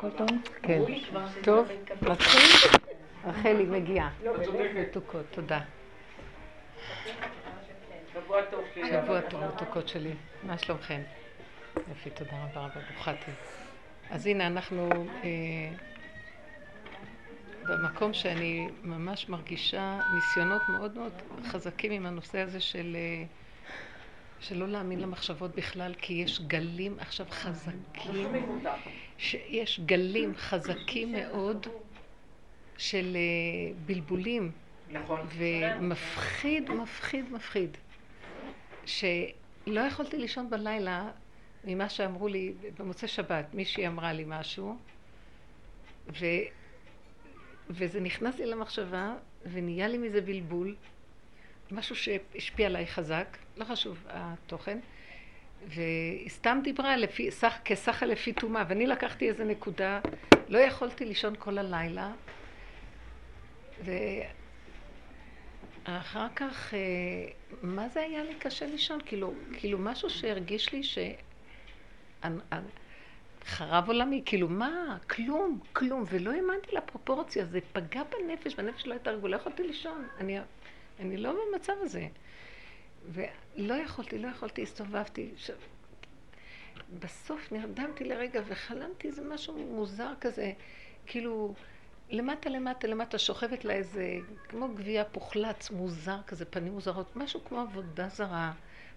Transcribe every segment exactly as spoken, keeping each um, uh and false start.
הכל טוב? כן. טוב, מתחיל? רחלי מגיעה. מתוקות, תודה. שבוע טוב. שבוע טוב, מתוקות שלי. מה שלומכם? יופי, תודה רבה רבה, ברוכתי. אז הנה, אנחנו במקום שאני ממש מרגישה ניסיונות מאוד מאוד חזקים עם הנושא הזה של... שלא להאמין למחשבות בכלל, כי יש גלים עכשיו חזקים, שיש גלים חזקים מאוד של בלבולים, ומפחיד, מפחיד, מפחיד, שלא יכולתי לישון בלילה ממה שאמרו לי במוצאי שבת, מישהי אמרה לי משהו, ו... וזה נכנס לי למחשבה ונהיה לי מזה בלבול, משהו שהשפיע עליי חזק, לא חשוב התוכן, וסתם דיברה לפי, סך, כסחה לפי תומה, ואני לקחתי איזה נקודה, לא יכולתי לישון כל הלילה, ואחר כך, מה זה היה לי קשה לישון? כאילו, כאילו משהו שהרגיש לי שחרב עולמי, כאילו מה? כלום, כלום, ולא האמנתי לפרופורציה, זה פגע בנפש, בנפש לא הייתה רגולה, לא יכולתי לישון, אני... אני לא במצב הזה, ולא יכולתי, לא יכולתי, הסתובבתי, ש... בסוף נרדמתי לרגע וחלמתי איזה משהו מוזר כזה, כאילו למטה למטה למטה שוכבת לה איזה, כמו גביע פוחלץ מוזר כזה, פנים מוזרות, משהו כמו עבודה זרה,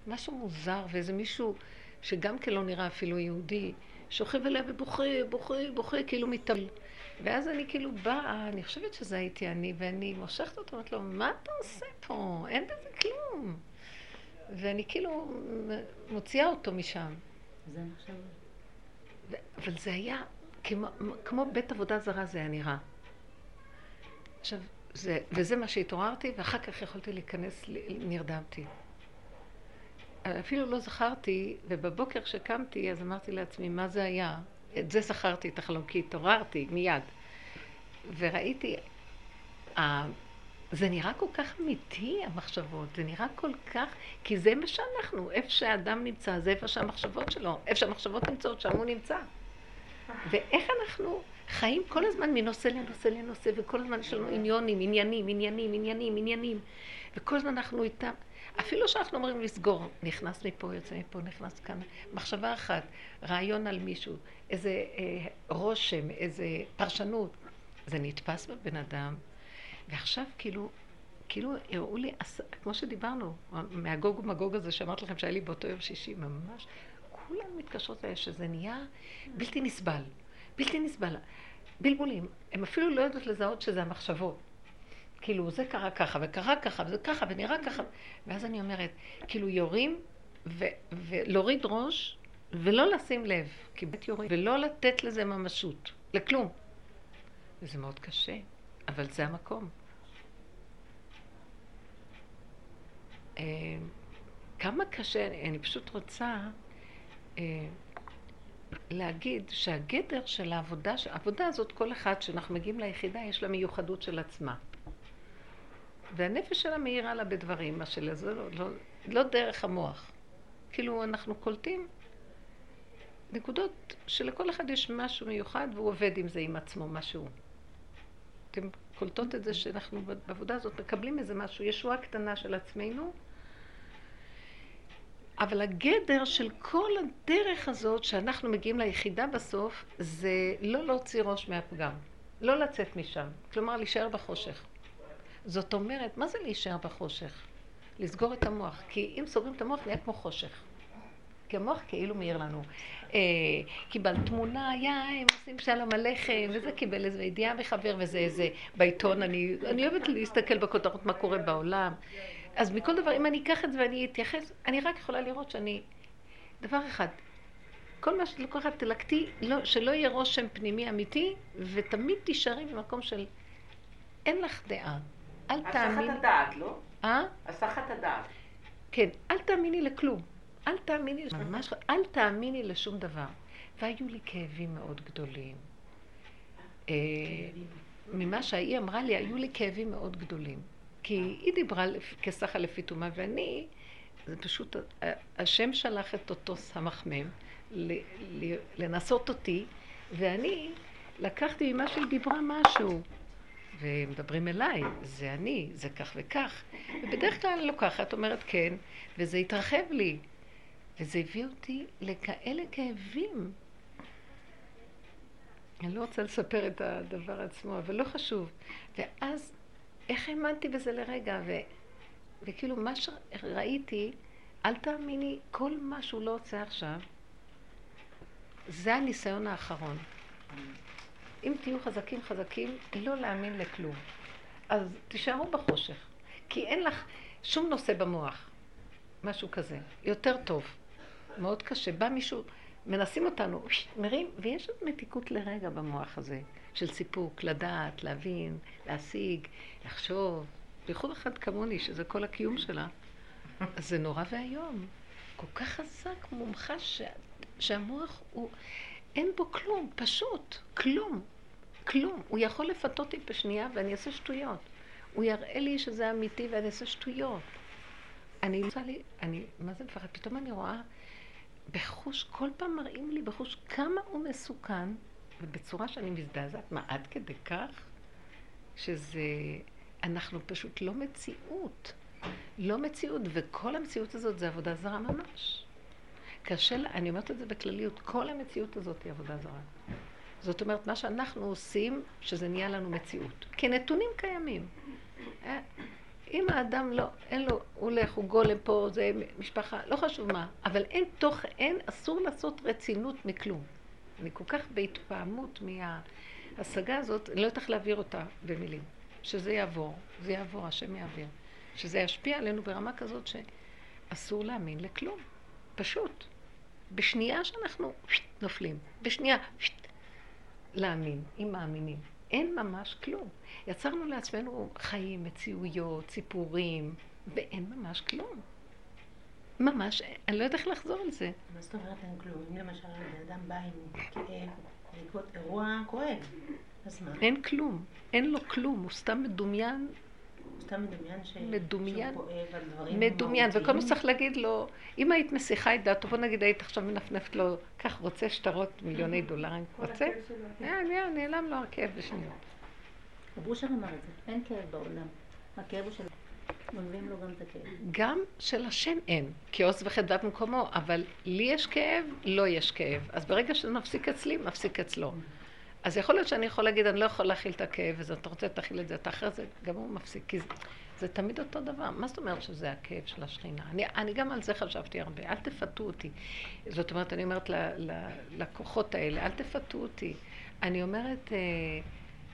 משהו מוזר ואיזה מישהו שגם כן לא נראה אפילו יהודי, שוכב אליה ובוכה, בוכה, בוכה, כאילו מתאבל. ואז אני כאילו באה, אני חושבת שזה הייתי אני, ואני מושכת אותו, אומרת לו, מה אתה עושה פה? אין בזה כלום. ואני כאילו מוציאה אותו משם. זה עכשיו. ו- אבל זה היה, כמו, כמו בית עבודה זרה זה היה נראה. עכשיו, זה, וזה מה שהתעוררתי, ואחר כך יכולתי להיכנס, נרדמתי. אפילו לא זכרתי, ובבוקר כשקמתי, אז אמרתי לעצמי, מה זה היה? את זה זכרתי, את החלום, כי התעוררתי מיד. וראיתי, אה, זה נראה כל כך אמיתי, המחשבות, זה נראה כל כך, כי זה מה שאנחנו, איפה שהאדם נמצא, זה איפה שהמחשבות שלו, איפה שהמחשבות נמצאות, שם הוא נמצא. ואיך אנחנו חיים כל הזמן מנושא לנושא לנושא, וכל הזמן יש לנו עניונים, עניינים, עניינים, עניינים, עניינים, וכל הזמן אנחנו איתם, אפילו שאנחנו אומרים לסגור, נכנס מפה, יוצא מפה, נכנס כאן, מחשבה אחת, רעיון על מישהו, איזה אה, רושם, איזה פרשנות, זה נתפס בבן אדם, ועכשיו כאילו, כאילו הראו לי, כמו שדיברנו, מהגוג ומגוג הזה שאמרת לכם שהיה לי באותו יום שישי, ממש, כולם מתקשרות להם שזה נהיה בלתי נסבל, בלתי נסבל, בלבולים, הם אפילו לא יודעות לזהות שזה המחשבות, כאילו זה קרה ככה, וקרה ככה, וזה ככה, ונראה ככה. ואז אני אומרת, כאילו יורים, ו- ולהוריד ראש, ולא לשים לב, כי בית יורים, ולא לתת לזה ממשות, לכלום. וזה מאוד קשה, אבל זה המקום. כמה קשה, אני פשוט רוצה להגיד שהגדר של העבודה, העבודה הזאת, כל אחד שאנחנו מגיעים ליחידה, יש לה מיוחדות של עצמה. והנפש שלה מהירה לה בדברים, מה שלה, זה לא, לא, לא דרך המוח. כאילו אנחנו קולטים נקודות שלכל אחד יש משהו מיוחד, והוא עובד עם זה עם עצמו, משהו. אתם קולטות את זה שאנחנו בעבודה הזאת מקבלים איזה משהו, ישועה קטנה של עצמנו, אבל הגדר של כל הדרך הזאת שאנחנו מגיעים ליחידה בסוף, זה לא להוציא ראש מהפגם, לא לצאת משם, כלומר להישאר בחושך. זאת אומרת, מה זה להישאר בחושך? לסגור את המוח, כי אם סוגרים את המוח נהיה כמו חושך. כי המוח כאילו מאיר לנו. אה, קיבל תמונה, היה, הם עושים שלום עליכם, וזה קיבל איזה ידיעה מחבר, וזה איזה בעיתון, אני, אני אוהבת להסתכל בכותרות מה קורה בעולם. אז מכל דבר, אם אני אקח את זה ואני אתייחס, אני רק יכולה לראות שאני... דבר אחד, כל מה שלוקחת תלקטי, לא, שלא יהיה רושם פנימי אמיתי, ותמיד תישארי במקום של אין לך דעה. אל תאמיני... הסחת הדעת, לא? אה? הסחת הדעת. כן, אל תאמיני לכלום. אל תאמיני... ממש... אל תאמיני לשום דבר. והיו לי כאבים מאוד גדולים. ממה שהיא אמרה לי, היו לי כאבים מאוד גדולים. כי היא דיברה כסחה לפי תומה, ואני... זה פשוט... השם שלח את אותו סמך מם לנסות אותי, ואני... לקחתי ממה שהיא דיברה משהו, ומדברים אליי, זה אני, זה כך וכך, ובדרך כלל אני לוקחת, אומרת כן, וזה התרחב לי, וזה הביא אותי לכאלה כאבים. אני לא רוצה לספר את הדבר עצמו, אבל לא חשוב. ואז איך האמנתי בזה לרגע, ו... וכאילו מה שראיתי, אל תאמיני, כל מה שהוא לא רוצה עכשיו, זה הניסיון האחרון. אם תהיו חזקים חזקים, לא להאמין לכלום. אז תישארו בחושך, כי אין לך שום נושא במוח. משהו כזה, יותר טוב, מאוד קשה. בא מישהו, מנסים אותנו, מרים, ויש עוד מתיקות לרגע במוח הזה, של סיפוק, לדעת, להבין, להשיג, לחשוב. בייחוד אחד כמוני, שזה כל הקיום שלה, אז זה נורא והיום. כל כך חזק, מומחש, שה... שהמוח הוא... אין בו כלום, פשוט, כלום, כלום. הוא יכול לפתות אותי בשנייה ואני אעשה שטויות. הוא יראה לי שזה אמיתי ואני אעשה שטויות. אני רוצה לי, אני, מה זה מפחד? פתאום אני רואה בחוש, כל פעם מראים לי בחוש כמה הוא מסוכן, ובצורה שאני מזדעזעת, מה עד כדי כך? שזה, אנחנו פשוט לא מציאות, לא מציאות, וכל המציאות הזאת זה עבודה זרה ממש. קשה, אני אומרת את זה בכלליות, כל המציאות הזאת היא עבודה זרה. זאת אומרת, מה שאנחנו עושים, שזה נהיה לנו מציאות. כי נתונים קיימים. אם האדם לא, אין לו, הוא הולך, הוא גולם פה, זה משפחה, לא חשוב מה, אבל אין תוך, אין, אסור לעשות רצינות מכלום. אני כל כך בהתפעמות מההשגה הזאת, אני לא יודעת להעביר אותה במילים. שזה יעבור, זה יעבור, השם יעביר. שזה ישפיע עלינו ברמה כזאת שאסור להאמין לכלום. פשוט. בשנייה שאנחנו נופלים, בשנייה להאמין, אם מאמינים. אין ממש כלום. יצרנו לעצמנו חיים, מציאויות, סיפורים, ואין ממש כלום. ממש, אני לא יודעת איך לחזור על זה. מה זאת אומרת אין כלום? אם למשל אדם בא עם כאב, בעקבות אירוע כואב, אז מה? אין כלום, אין לו כלום, הוא סתם מדומיין. הוא סתם מדומיין ש... מדומיין, מדומיין, וכל מה שצריך להגיד לו, אם היית מסיכה את דעת, בוא נגיד היית עכשיו מנפנפת לו, כך רוצה שטרות מיליוני דולרים, רוצה? נעלם לו הכאב בשניות. הברוש אמר את זה, אין כאב בעולם, הכאב הוא של... מלווים לו גם את הכאב. גם של השם אין, כי עוז וחדווה במקומו, אבל לי יש כאב, לא יש כאב. אז ברגע שזה מפסיק אצלי, מפסיק אצלו. אז יכול להיות שאני יכול להגיד, אני לא יכול להכיל את הכאב, אז אתה רוצה להכיל את זה, אתה אחרי זה, גם הוא מפסיק, כי זה, זה תמיד אותו דבר. מה זאת אומרת שזה הכאב של השכינה? אני, אני גם על זה חשבתי הרבה, אל תפתו אותי. זאת אומרת, אני אומרת ללקוחות האלה, אל תפתו אותי. אני אומרת,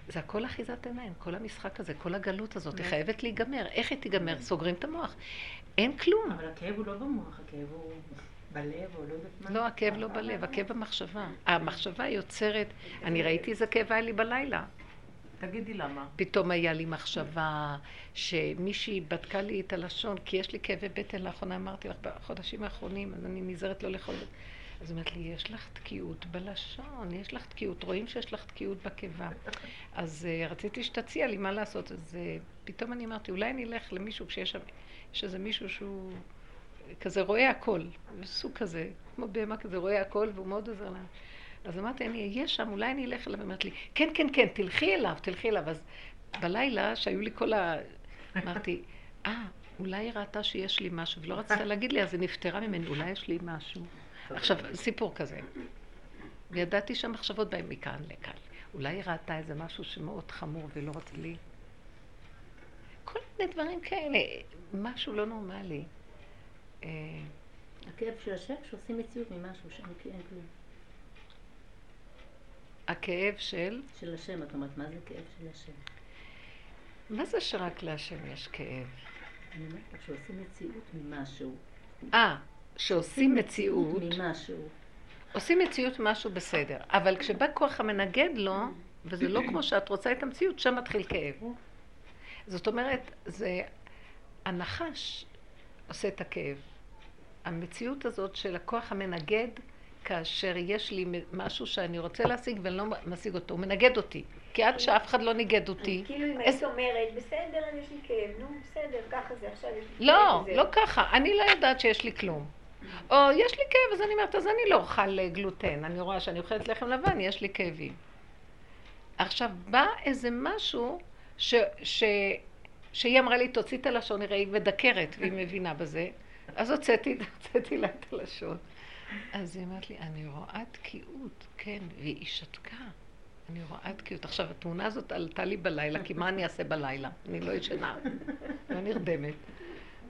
זה הכל אחיזת עיניים, כל המשחק הזה, כל הגלות הזאת, היא חייבת להיגמר. איך היא תיגמר? סוגרים את המוח. אין כלום. אבל הכאב הוא לא במוח, הכאב הוא... בלב או לא בפמן? לא, הכאב לא בלב, הכאב במחשבה. המחשבה יוצרת, אני ראיתי איזה כאב היה לי בלילה. תגידי למה. פתאום היה לי מחשבה שמישהי בדקה לי את הלשון, כי יש לי כאבי בטן לאחרונה, אמרתי לך, בחודשים האחרונים, אז אני נזהרת לא לאכול. אז אומרת לי, יש לך תקיעות בלשון, יש לך תקיעות, רואים שיש לך תקיעות בקיבה. אז רציתי שתציע לי מה לעשות, אז פתאום אני אמרתי, אולי אני אלך למישהו כשיש איזה מישהו שהוא... כזה רואה הכל, סוג כזה, כמו בהמה כזה רואה הכל והוא מאוד עזר לה. אז אמרתי, אני אהיה שם, אולי אני אלך אליו, ואמרתי לי, כן, כן, כן, תלכי אליו, תלכי אליו. אז בלילה שהיו לי כל ה... אמרתי, אה, אולי היא ראתה שיש לי משהו, ולא רצתה להגיד לי, אז היא נפטרה ממני, אולי יש לי משהו. עכשיו, סיפור כזה. וידעתי שהמחשבות בהם מכאן לכאן. אולי היא ראתה איזה משהו שמאוד חמור ולא רצה לי. כל מיני דברים כאלה, משהו לא נורמלי. הכאב של השם שעושים מציאות ממשהו שם, כי אין כלום. הכאב של? של השם, את אומרת, מה זה כאב של השם? מה זה שרק להשם יש כאב? אני אומרת לך שעושים מציאות ממשהו. אה, שעושים מציאות ממשהו. עושים מציאות משהו בסדר, אבל כשבא כוח המנגד לו, וזה לא כמו שאת רוצה את המציאות, שם מתחיל כאב. זאת אומרת, זה הנחש עושה את הכאב. המציאות הזאת של הכוח המנגד, כאשר יש לי משהו שאני רוצה להשיג ולא משיג אותו, הוא מנגד אותי. כי עד שאף אחד לא ניגד אותי. כאילו אם היית אומרת, בסדר, אני יש לי כאב, נו, בסדר, ככה זה, עכשיו יש לי כאב. לא, לא ככה. אני לא יודעת שיש לי כלום. או יש לי כאב, אז אני אומרת, אז אני לא אוכל גלוטן. אני רואה שאני אוכלת לחם לבן, יש לי כאבים. עכשיו בא איזה משהו ש, ש, שהיא אמרה לי, תוציא את הלשון, נראה, היא מדקרת והיא מבינה בזה. אז הוצאתי, הוצאתי לה את הלשון. אז היא אמרת לי, אני רואה תקיעות, כן, והיא שתקה. אני רואה תקיעות. עכשיו, התמונה הזאת עלתה לי בלילה, כי מה אני אעשה בלילה? אני לא ישנה, לא נרדמת.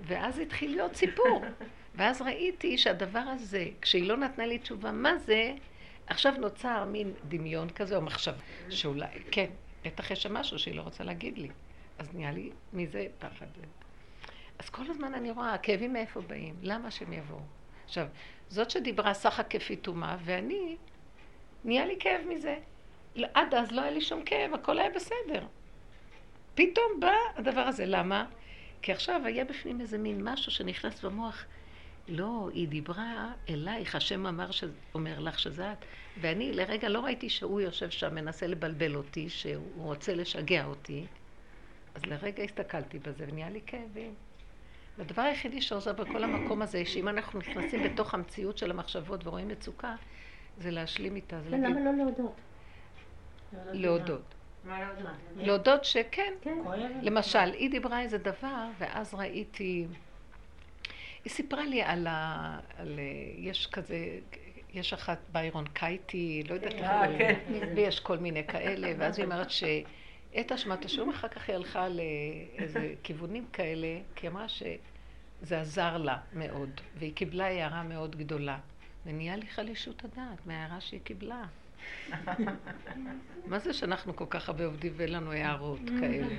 ואז התחיל להיות סיפור. ואז ראיתי שהדבר הזה, כשהיא לא נתנה לי תשובה מה זה, עכשיו נוצר מין דמיון כזה או מחשב, שאולי, כן, בטח יש משהו שהיא לא רוצה להגיד לי. אז נהיה לי מזה פחד. אז כל הזמן אני רואה, הכאבים מאיפה באים? למה שהם יבואו? עכשיו, זאת שדיברה סך הכפית ומה, ואני, נהיה לי כאב מזה. עד אז לא היה לי שום כאב, הכל היה בסדר. פתאום בא הדבר הזה, למה? כי עכשיו היה בפנים איזה מין משהו שנכנס במוח, לא, היא דיברה אלייך, השם אמר ש... אומר לך שזה את, ואני לרגע לא ראיתי שהוא יושב שם, מנסה לבלבל אותי, שהוא רוצה לשגע אותי, אז לרגע הסתכלתי בזה ונהיה לי כאבים. הדבר היחידי שעוזר בכל המקום הזה, שאם אנחנו נכנסים בתוך המציאות של המחשבות ורואים מצוקה, זה להשלים איתה. זה למה לא להודות? להודות. להודות שכן. למשל, היא דיברה איזה דבר, ואז ראיתי... היא סיפרה לי על ה... על... יש כזה... יש אחת ביירון קייטי, לא יודעת לך, ויש כל מיני כאלה, ואז היא אומרת שאת אשמת השום, אחר כך היא הלכה לאיזה כיוונים כאלה, כי אמרה שזה עזר לה מאוד, והיא קיבלה הערה מאוד גדולה, ונהיה לי חלישות הדעת מההערה שהיא קיבלה. מה זה שאנחנו כל כך הרבה עובדים ואין לנו הערות כאלה?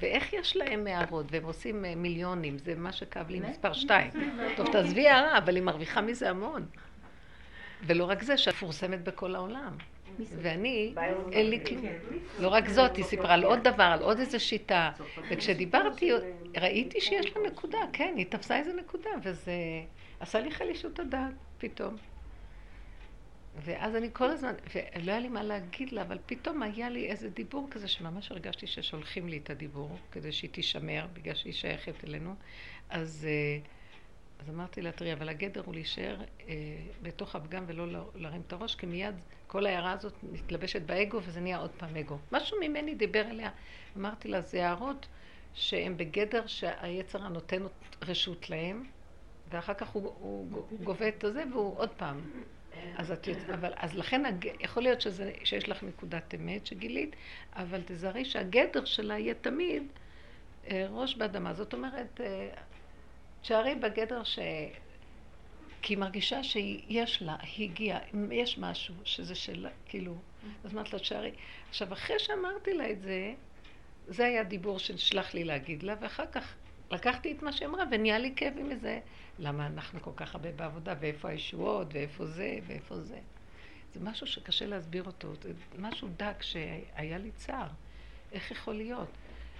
ואיך יש להם הערות? והם עושים מיליונים, זה מה שקו לי מספר שתיים. טוב, תעזבי הערה, אבל היא מרוויחה מזה המון. ולא רק זה, שאת פורסמת בכל העולם. ואני, אין לי כלום. לא רק זאת, היא סיפרה על עוד דבר, על עוד איזו שיטה. וכשדיברתי, ראיתי שיש לה נקודה, כן, היא תפסה איזו נקודה, וזה עשה לי חלישות הדעת פתאום. ואז אני כל הזמן, ולא היה לי מה להגיד לה, אבל פתאום היה לי איזה דיבור כזה שממש הרגשתי ששולחים לי את הדיבור, כדי שהיא תישמר, בגלל שהיא שייכת אלינו. אז, אז אמרתי לה, תראי, אבל הגדר הוא להישאר אה, בתוך הפגם ולא להרים את הראש, כי מיד כל ההערה הזאת מתלבשת באגו, וזה נהיה עוד פעם אגו. משהו ממני דיבר אליה, אמרתי לה, זה הערות שהן בגדר שהיצר הנותן רשות להם, ואחר כך הוא, הוא, הוא גובה את זה, והוא עוד פעם. אז את יוצאת, אבל אז לכן יכול להיות שזה, שיש לך נקודת אמת שגילית, אבל תזהרי שהגדר שלה יהיה תמיד ראש באדמה. זאת אומרת, שערי בגדר ש... כי היא מרגישה שיש לה, היא הגיעה, יש משהו שזה שלה, כאילו, אז אמרת לה, שערי. עכשיו, אחרי שאמרתי לה את זה, זה היה דיבור ששלח לי להגיד לה, ואחר כך לקחתי את מה שאמרה ונהיה לי כאבי מזה. למה אנחנו כל כך הרבה בעבודה, ואיפה הישועות, ואיפה זה, ואיפה זה. זה משהו שקשה להסביר אותו, זה משהו דק שהיה לי צער. איך יכול להיות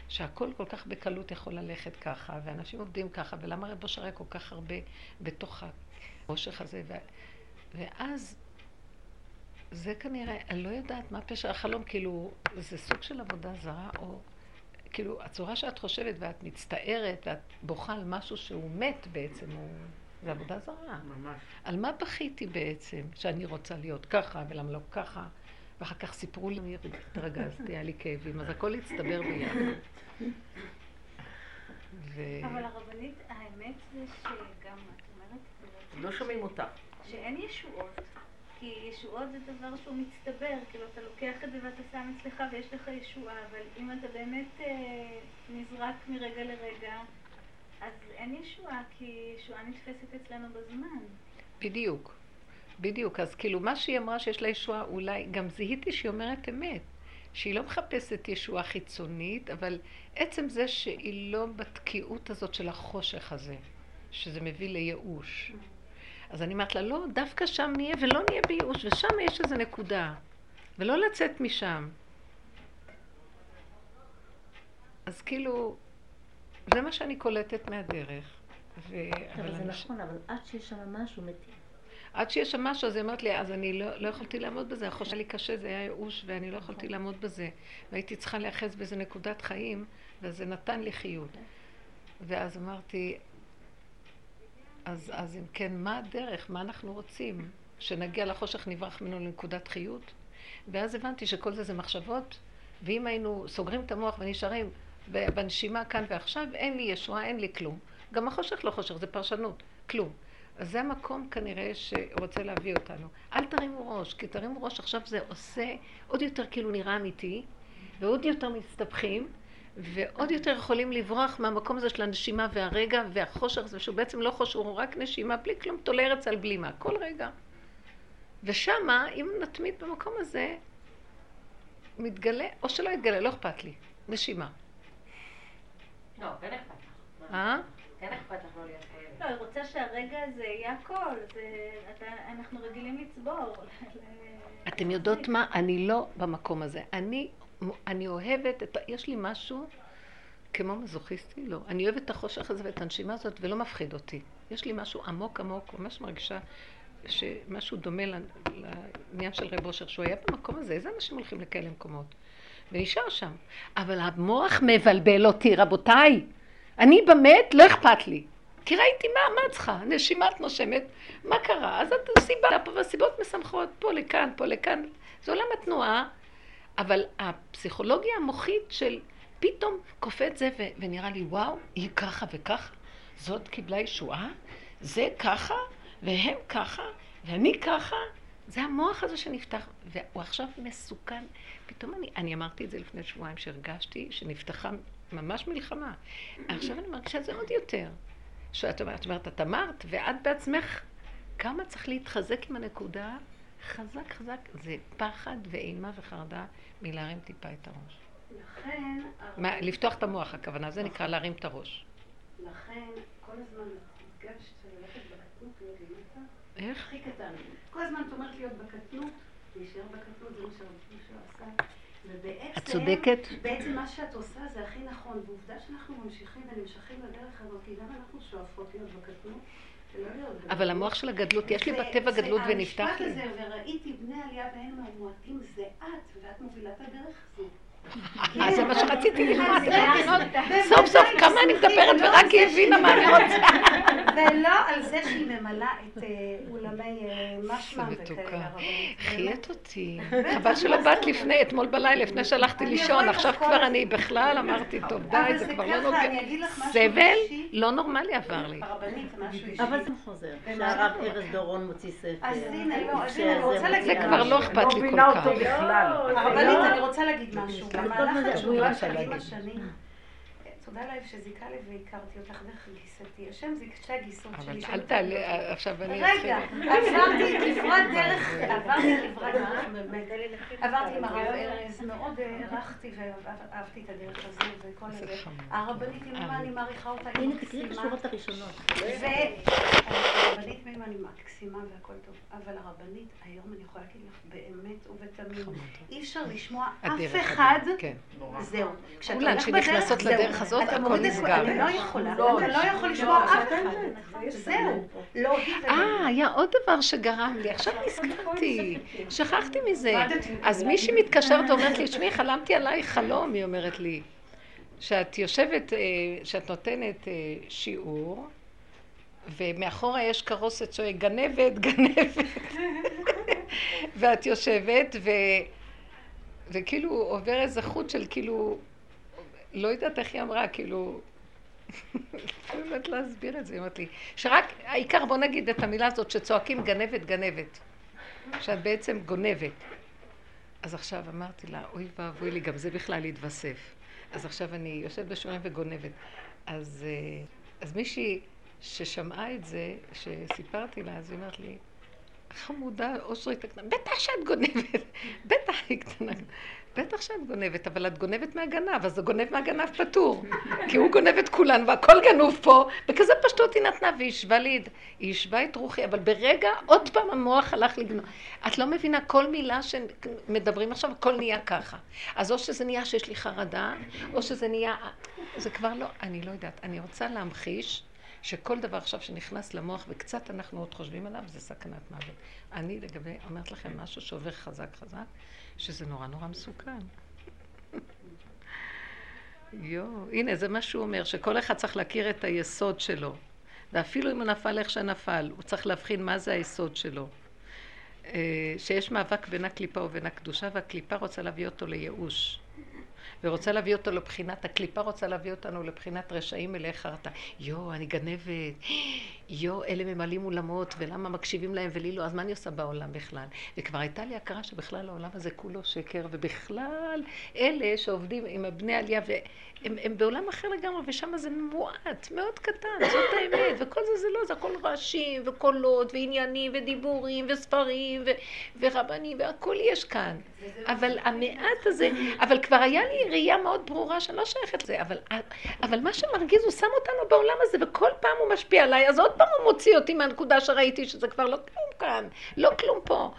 שהכל כל כך בקלות יכול ללכת ככה, ואנשים עובדים ככה, ולמה רבו שרי כל כך הרבה בתוך הראשך הזה. ו... ואז זה כנראה, אני לא יודעת מה פשר החלום, כאילו זה סוג של עבודה זרה, או... כאילו, הצורה שאת חושבת ואת מצטערת, ואת בוכה על משהו שהוא מת בעצם, הוא... זה עבודה זרה. ממש. על מה בכיתי בעצם, שאני רוצה להיות ככה ולמה לא ככה, ואחר כך סיפרו לי, אני התרגזתי, היה לי כאבים, אז הכל הצטבר ביחד. ו... אבל הרבנית, האמת זה שגם, את אומרת... לא שומעים אותה. שאין ישועות, כי ישועות זה דבר שהוא מצטבר, כאילו אתה לוקח את זה ואתה שם אצלך ויש לך ישועה, אבל אם אתה באמת אה, נזרק מרגע לרגע, אז אין ישועה, כי ישועה נתפסת אצלנו בזמן. בדיוק, בדיוק. אז כאילו מה שהיא אמרה שיש לה ישועה, אולי גם זיהיתי שהיא אומרת אמת, שהיא לא מחפשת ישועה חיצונית, אבל עצם זה שהיא לא בתקיעות הזאת של החושך הזה, שזה מביא לייאוש. אז אני אמרת לה, לא, דווקא שם נהיה ולא נהיה בייאוש, ושם יש איזו נקודה, ולא לצאת משם. אז כאילו, זה מה שאני קולטת מהדרך. ו... אבל זה נכון, אבל עד שיש שם משהו מתי. עד שיש שם משהו, אז היא אמרת לי, אז אני לא, לא יכולתי לעמוד בזה, החושה לי קשה, זה היה ייאוש, ואני לא יכולתי לעמוד בזה. והייתי צריכה להיאחז באיזו נקודת חיים, וזה נתן לי חיות. ואז אמרתי, אז, אז אם כן, מה הדרך? מה אנחנו רוצים? שנגיע לחושך נברח ממנו לנקודת חיות? ואז הבנתי שכל זה זה מחשבות, ואם היינו סוגרים את המוח ונשארים בנשימה כאן ועכשיו, אין לי ישועה, אין לי כלום. גם החושך לא חושך, זה פרשנות, כלום. אז זה המקום כנראה שרוצה להביא אותנו. אל תרימו ראש, כי תרימו ראש עכשיו זה עושה עוד יותר כאילו נראה אמיתי, ועוד יותר מסתבכים, ועוד יותר יכולים לברוח מהמקום הזה של הנשימה והרגע והחושך, שהוא בעצם לא חושך, הוא רק נשימה, בלי כלום, תולה ארץ על בלימה, כל רגע. ושמה, אם נתמיד במקום הזה, מתגלה, או שלא יתגלה, לא אכפת לי, נשימה. לא, כן אכפת לך. אה? כן אכפת לך לא להיות חייבת. לא, היא רוצה שהרגע הזה יהיה הכל, אנחנו רגילים לצבור. אתם יודעות מה? אני לא במקום הזה. אני... אני אוהבת, את... יש לי משהו כמו מזוכיסטי, לא. אני אוהבת את החושך הזה ואת הנשימה הזאת ולא מפחיד אותי. יש לי משהו עמוק עמוק, ממש מרגישה שמשהו דומה לעניין של רב אושר, שהוא היה במקום הזה, איזה אנשים הולכים לכאלה מקומות. ונשאר שם. אבל המוח מבלבל אותי, רבותיי. אני באמת לא אכפת לי. כי ראיתי מה, מה צריכה, נשימה את נושמת, מה קרה? אז את הסיבה, והסיבות מסמכות פה לכאן, פה לכאן. זה עולם התנועה. אבל הפסיכולוגיה המוחית של פתאום קופץ זה ו- ונראה לי וואו, היא ככה וככה, זאת קיבלה ישועה, זה ככה והם ככה ואני ככה, זה המוח הזה שנפתח והוא עכשיו מסוכן. פתאום אני, אני אמרתי את זה לפני שבועיים שהרגשתי שנפתחה ממש מלחמה. עכשיו אני מרגישה את זה עוד יותר. שאת אומרת, את אמרת ואת בעצמך כמה צריך להתחזק עם הנקודה? חזק חזק, זה פחד ואימה וחרדה מלהרים טיפה את הראש. לכן... מה, לפתוח את המוח, הכוונה, זה נקרא להרים את הראש. לכן, כל הזמן התגשת ללכת בקטנות, להיות למטה. איך? הכי קטן. כל הזמן את אומרת להיות בקטנות, להישאר בקטנות, זה נשאר מישהו עשה. ובעצם... את צודקת? בעצם מה שאת עושה זה הכי נכון, ועובדה שאנחנו ממשיכים ונמשכים לדרך הזאת, למה אנחנו שואפות להיות בקטנות? אבל המוח של הגדלות, יש לי בטבע גדלות ונפתח לי. המשפט הזה, וראיתי בני עלייה בהם המועטים, זה את, ואת מובילה את הדרך הזו. אז זה מה שרציתי ללמוד. סוף סוף, כמה אני מדברת ורק היא הבינה מה אני רוצה. ולא על זה שהיא ממלאה את אולמי משמע וכאלה. חיית אותי. חבל שלא באת לפני, אתמול בלילה, לפני שהלכתי לישון, עכשיו כבר אני בכלל אמרתי, טוב די, זה כבר לא נוגע. סבל לא נורמלי עבר לי. אבל זה חוזר. שהרב ארז דורון מוציא ספר. אז הנה, אני רוצה להגיד. זה כבר לא אכפת לי כל כך. הרבנית, אני רוצה להגיד משהו. במהלך התשובה של אימא שלי, תודה לב שזיקה לי והכרתי אותך דרך גיסתי. השם זיקשה גיסות שלי. אבל אל תעלה, עכשיו אני... רגע, עברתי לברת דרך, עברתי לברת דרך, עברתי עם הרב ארז, מאוד הערכתי ואהבתי את הדרך הזו וכל הזה. הרבנית מימה, אני מעריכה אותה, היא מקסימה. הנה, תקריא את השורות הראשונות. הרבנית מימה, אני מקסימה והכל טוב. אבל הרבנית, היום אני יכולה להגיד לך באמת ובתמים, אי אפשר לשמוע אף אחד, זהו. כולן שנכנסות לדרך הזאת, הכל נסגר. אני לא יכולה, אתה לא יכול לשמוע אף אחד. זהו. אה, היה עוד דבר שגרם לי, עכשיו נזכרתי, שכחתי מזה. אז מישהי מתקשרת ואומרת לי, שמי, חלמתי עליי חלום, היא אומרת לי, שאת יושבת, שאת נותנת שיעור, ומאחורה יש קרוסת שואי, גנבת, גנבת. ואת יושבת, וכאילו עובר איזה חוט של כאילו, לא יודעת איך היא אמרה, כאילו, לא יודעת להסביר את זה, היא אומרת לי, שרק העיקר בוא נגיד את המילה הזאת שצועקים גנבת, גנבת, שאת בעצם גונבת. אז עכשיו אמרתי לה, אוי ואבוי לי, גם זה בכלל להתווסף. אז עכשיו אני יושבת בשיעורים וגונבת. אז, אז מישהי ששמעה את זה, שסיפרתי לה, אז היא אמרת לי, חמודה, אושרית הקטנה, בטח שאת גונבת, בטח היא קטנה. בטח שאת גונבת, אבל את גונבת מהגנב, אז זה גונב מהגנב פטור. כי הוא גונב את כולן, והכל גנוב פה, וכזה פשטות היא נתנה, והיא שווה לי, היא שווה את רוחי, אבל ברגע, עוד פעם המוח הלך לגנוב. את לא מבינה כל מילה שמדברים עכשיו, הכל נהיה ככה. אז או שזה נהיה שיש לי חרדה, או שזה נהיה... זה כבר לא, אני לא יודעת. אני רוצה להמחיש שכל דבר עכשיו שנכנס למוח, וקצת אנחנו עוד חושבים עליו, זה סכנת מוות. אני לגבי, אומרת לכם משהו שעובר חזק חזק, שזה נורא נורא מסוכן. יו, הנה, זה מה שהוא אומר, שכל אחד צריך להכיר את היסוד שלו. ואפילו אם הוא נפל איך שנפל, הוא צריך להבחין מה זה היסוד שלו. שיש מאבק בין הקליפה ובין הקדושה, והקליפה רוצה להביא אותו לייאוש. ורוצה להביא אותו לבחינת, הקליפה רוצה להביא אותנו לבחינת רשעים אלי חרטה. יו, אני גנבת, יו, אלה ממלאים עולמות, ולמה מקשיבים להם ולי לא, אז מה אני עושה בעולם בכלל? וכבר הייתה לי הכרה שבכלל העולם הזה כולו שקר, ובכלל אלה שעובדים עם הבני עלייה, והם הם בעולם אחר לגמרי, ושם זה מועט, מאוד קטן, זאת האמת, וכל זה זה לא, זה הכל רעשים, וקולות, ועניינים, ודיבורים, וספרים, ו, ורבנים, והכל יש כאן. אבל המעט הזה, אבל כבר היה לי ראייה מאוד ברורה שאני לא שייכת לזה, אבל, אבל מה שמרגיז הוא שם אותנו בעולם הזה, וכל פעם הוא משפיע עליי, אז עוד פעם הוא מוציא אותי מהנקודה שראיתי שזה כבר לא כלום כאן, לא כלום פה.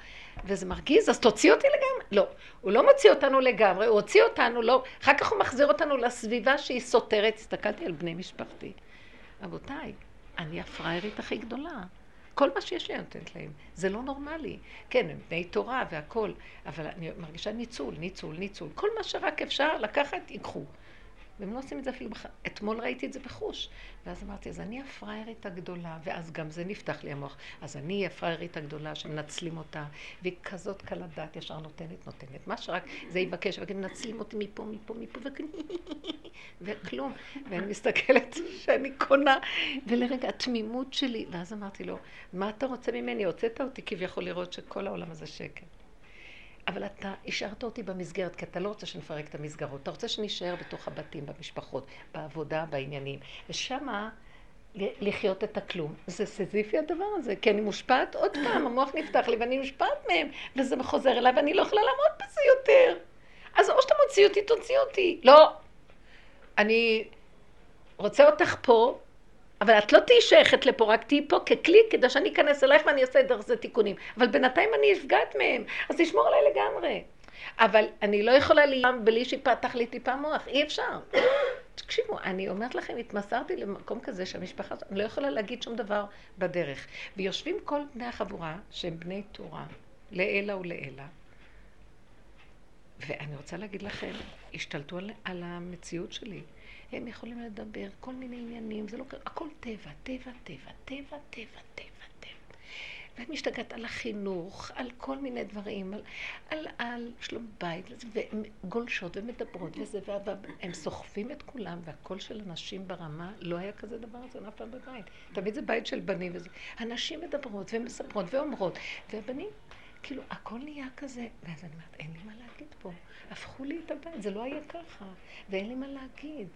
וזה מרגיז, אז תוציא אותי לגמרי? לא, הוא לא מוציא אותנו לגמרי, הוא הוציא אותנו, לא, אחר כך הוא מחזיר אותנו לסביבה שהיא סותרת. הסתכלתי על בני משפחתי. אבותיי, אני הפראיירית הכי גדולה. כל מה שיש לי נותנת להם, זה לא נורמלי. כן, הם בני תורה והכל, אבל אני מרגישה ניצול, ניצול, ניצול. כל מה שרק אפשר לקחת, ייקחו. והם לא עושים את זה אפילו בחיים. אתמול ראיתי את זה בחוש. ואז אמרתי, אז אני הפראיירית הגדולה, ואז גם זה נפתח לי המוח. אז אני הפראיירית הגדולה שמנצלים אותה, והיא כזאת קלה דעת ישר נותנת, נותנת. מה שרק זה יבקש, וכן מנצלים אותי מפה, מפה, מפה, וכן... וכלום. ואני מסתכלת שאני קונה, ולרגע התמימות שלי. ואז אמרתי לו, מה אתה רוצה ממני? הוצאת אותי כביכול לראות שכל העולם הזה שקר. אבל אתה השארת אותי במסגרת, כי אתה לא רוצה שנפרק את המסגרות, אתה רוצה שנשאר בתוך הבתים, במשפחות, בעבודה, בעניינים, ושמה לחיות את הכלום. זה סזיפי הדבר הזה, כי אני מושפעת עוד פעם, המוח נפתח לי ואני מושפעת מהם, וזה מחוזר אליי ואני לא יכולה לעמוד בזה יותר. אז או שאתה מוציא אותי, תוציא אותי. לא, אני רוצה אותך פה, אבל את לא תהי שייכת לפה, רק תהי פה ככלי כדי שאני אכנס אלייך ואני אעשה דרך זה תיקונים. אבל בינתיים אני אפגעת מהם, אז תשמור עליי לגמרי. אבל אני לא יכולה להיאם בלי שיפה, תחליטי פעם מוח, אי אפשר. תקשיבו, אני אומרת לכם, התמסרתי למקום כזה שהמשפחה, אני לא יכולה להגיד שום דבר בדרך. ויושבים כל בני החבורה שהם בני תורה, לאלה ולאלה. ואני רוצה להגיד לכם, השתלטו על, על המציאות שלי. הם יכולים לדבר, כל מיני עניינים, זה לא קרה, הכל טבע, טבע, טבע, טבע, טבע, טבע, טבע. ואת משתגעת על החינוך, על כל מיני דברים, על, על, על שלום בית, וגולשות ומדברות וזה, והם סוחפים את כולם, והכל של אנשים ברמה, לא היה כזה דבר, זה נף פעם בבית. תמיד זה בית של בנים וזה. הנשים מדברות ומספרות ואומרות, והבנים, כאילו, הכל נהיה כזה, ואז אני אומרת, אין לי מה להגיד פה, הפכו לי את הבית, זה לא היה ככה, ואין לי מה להגיד.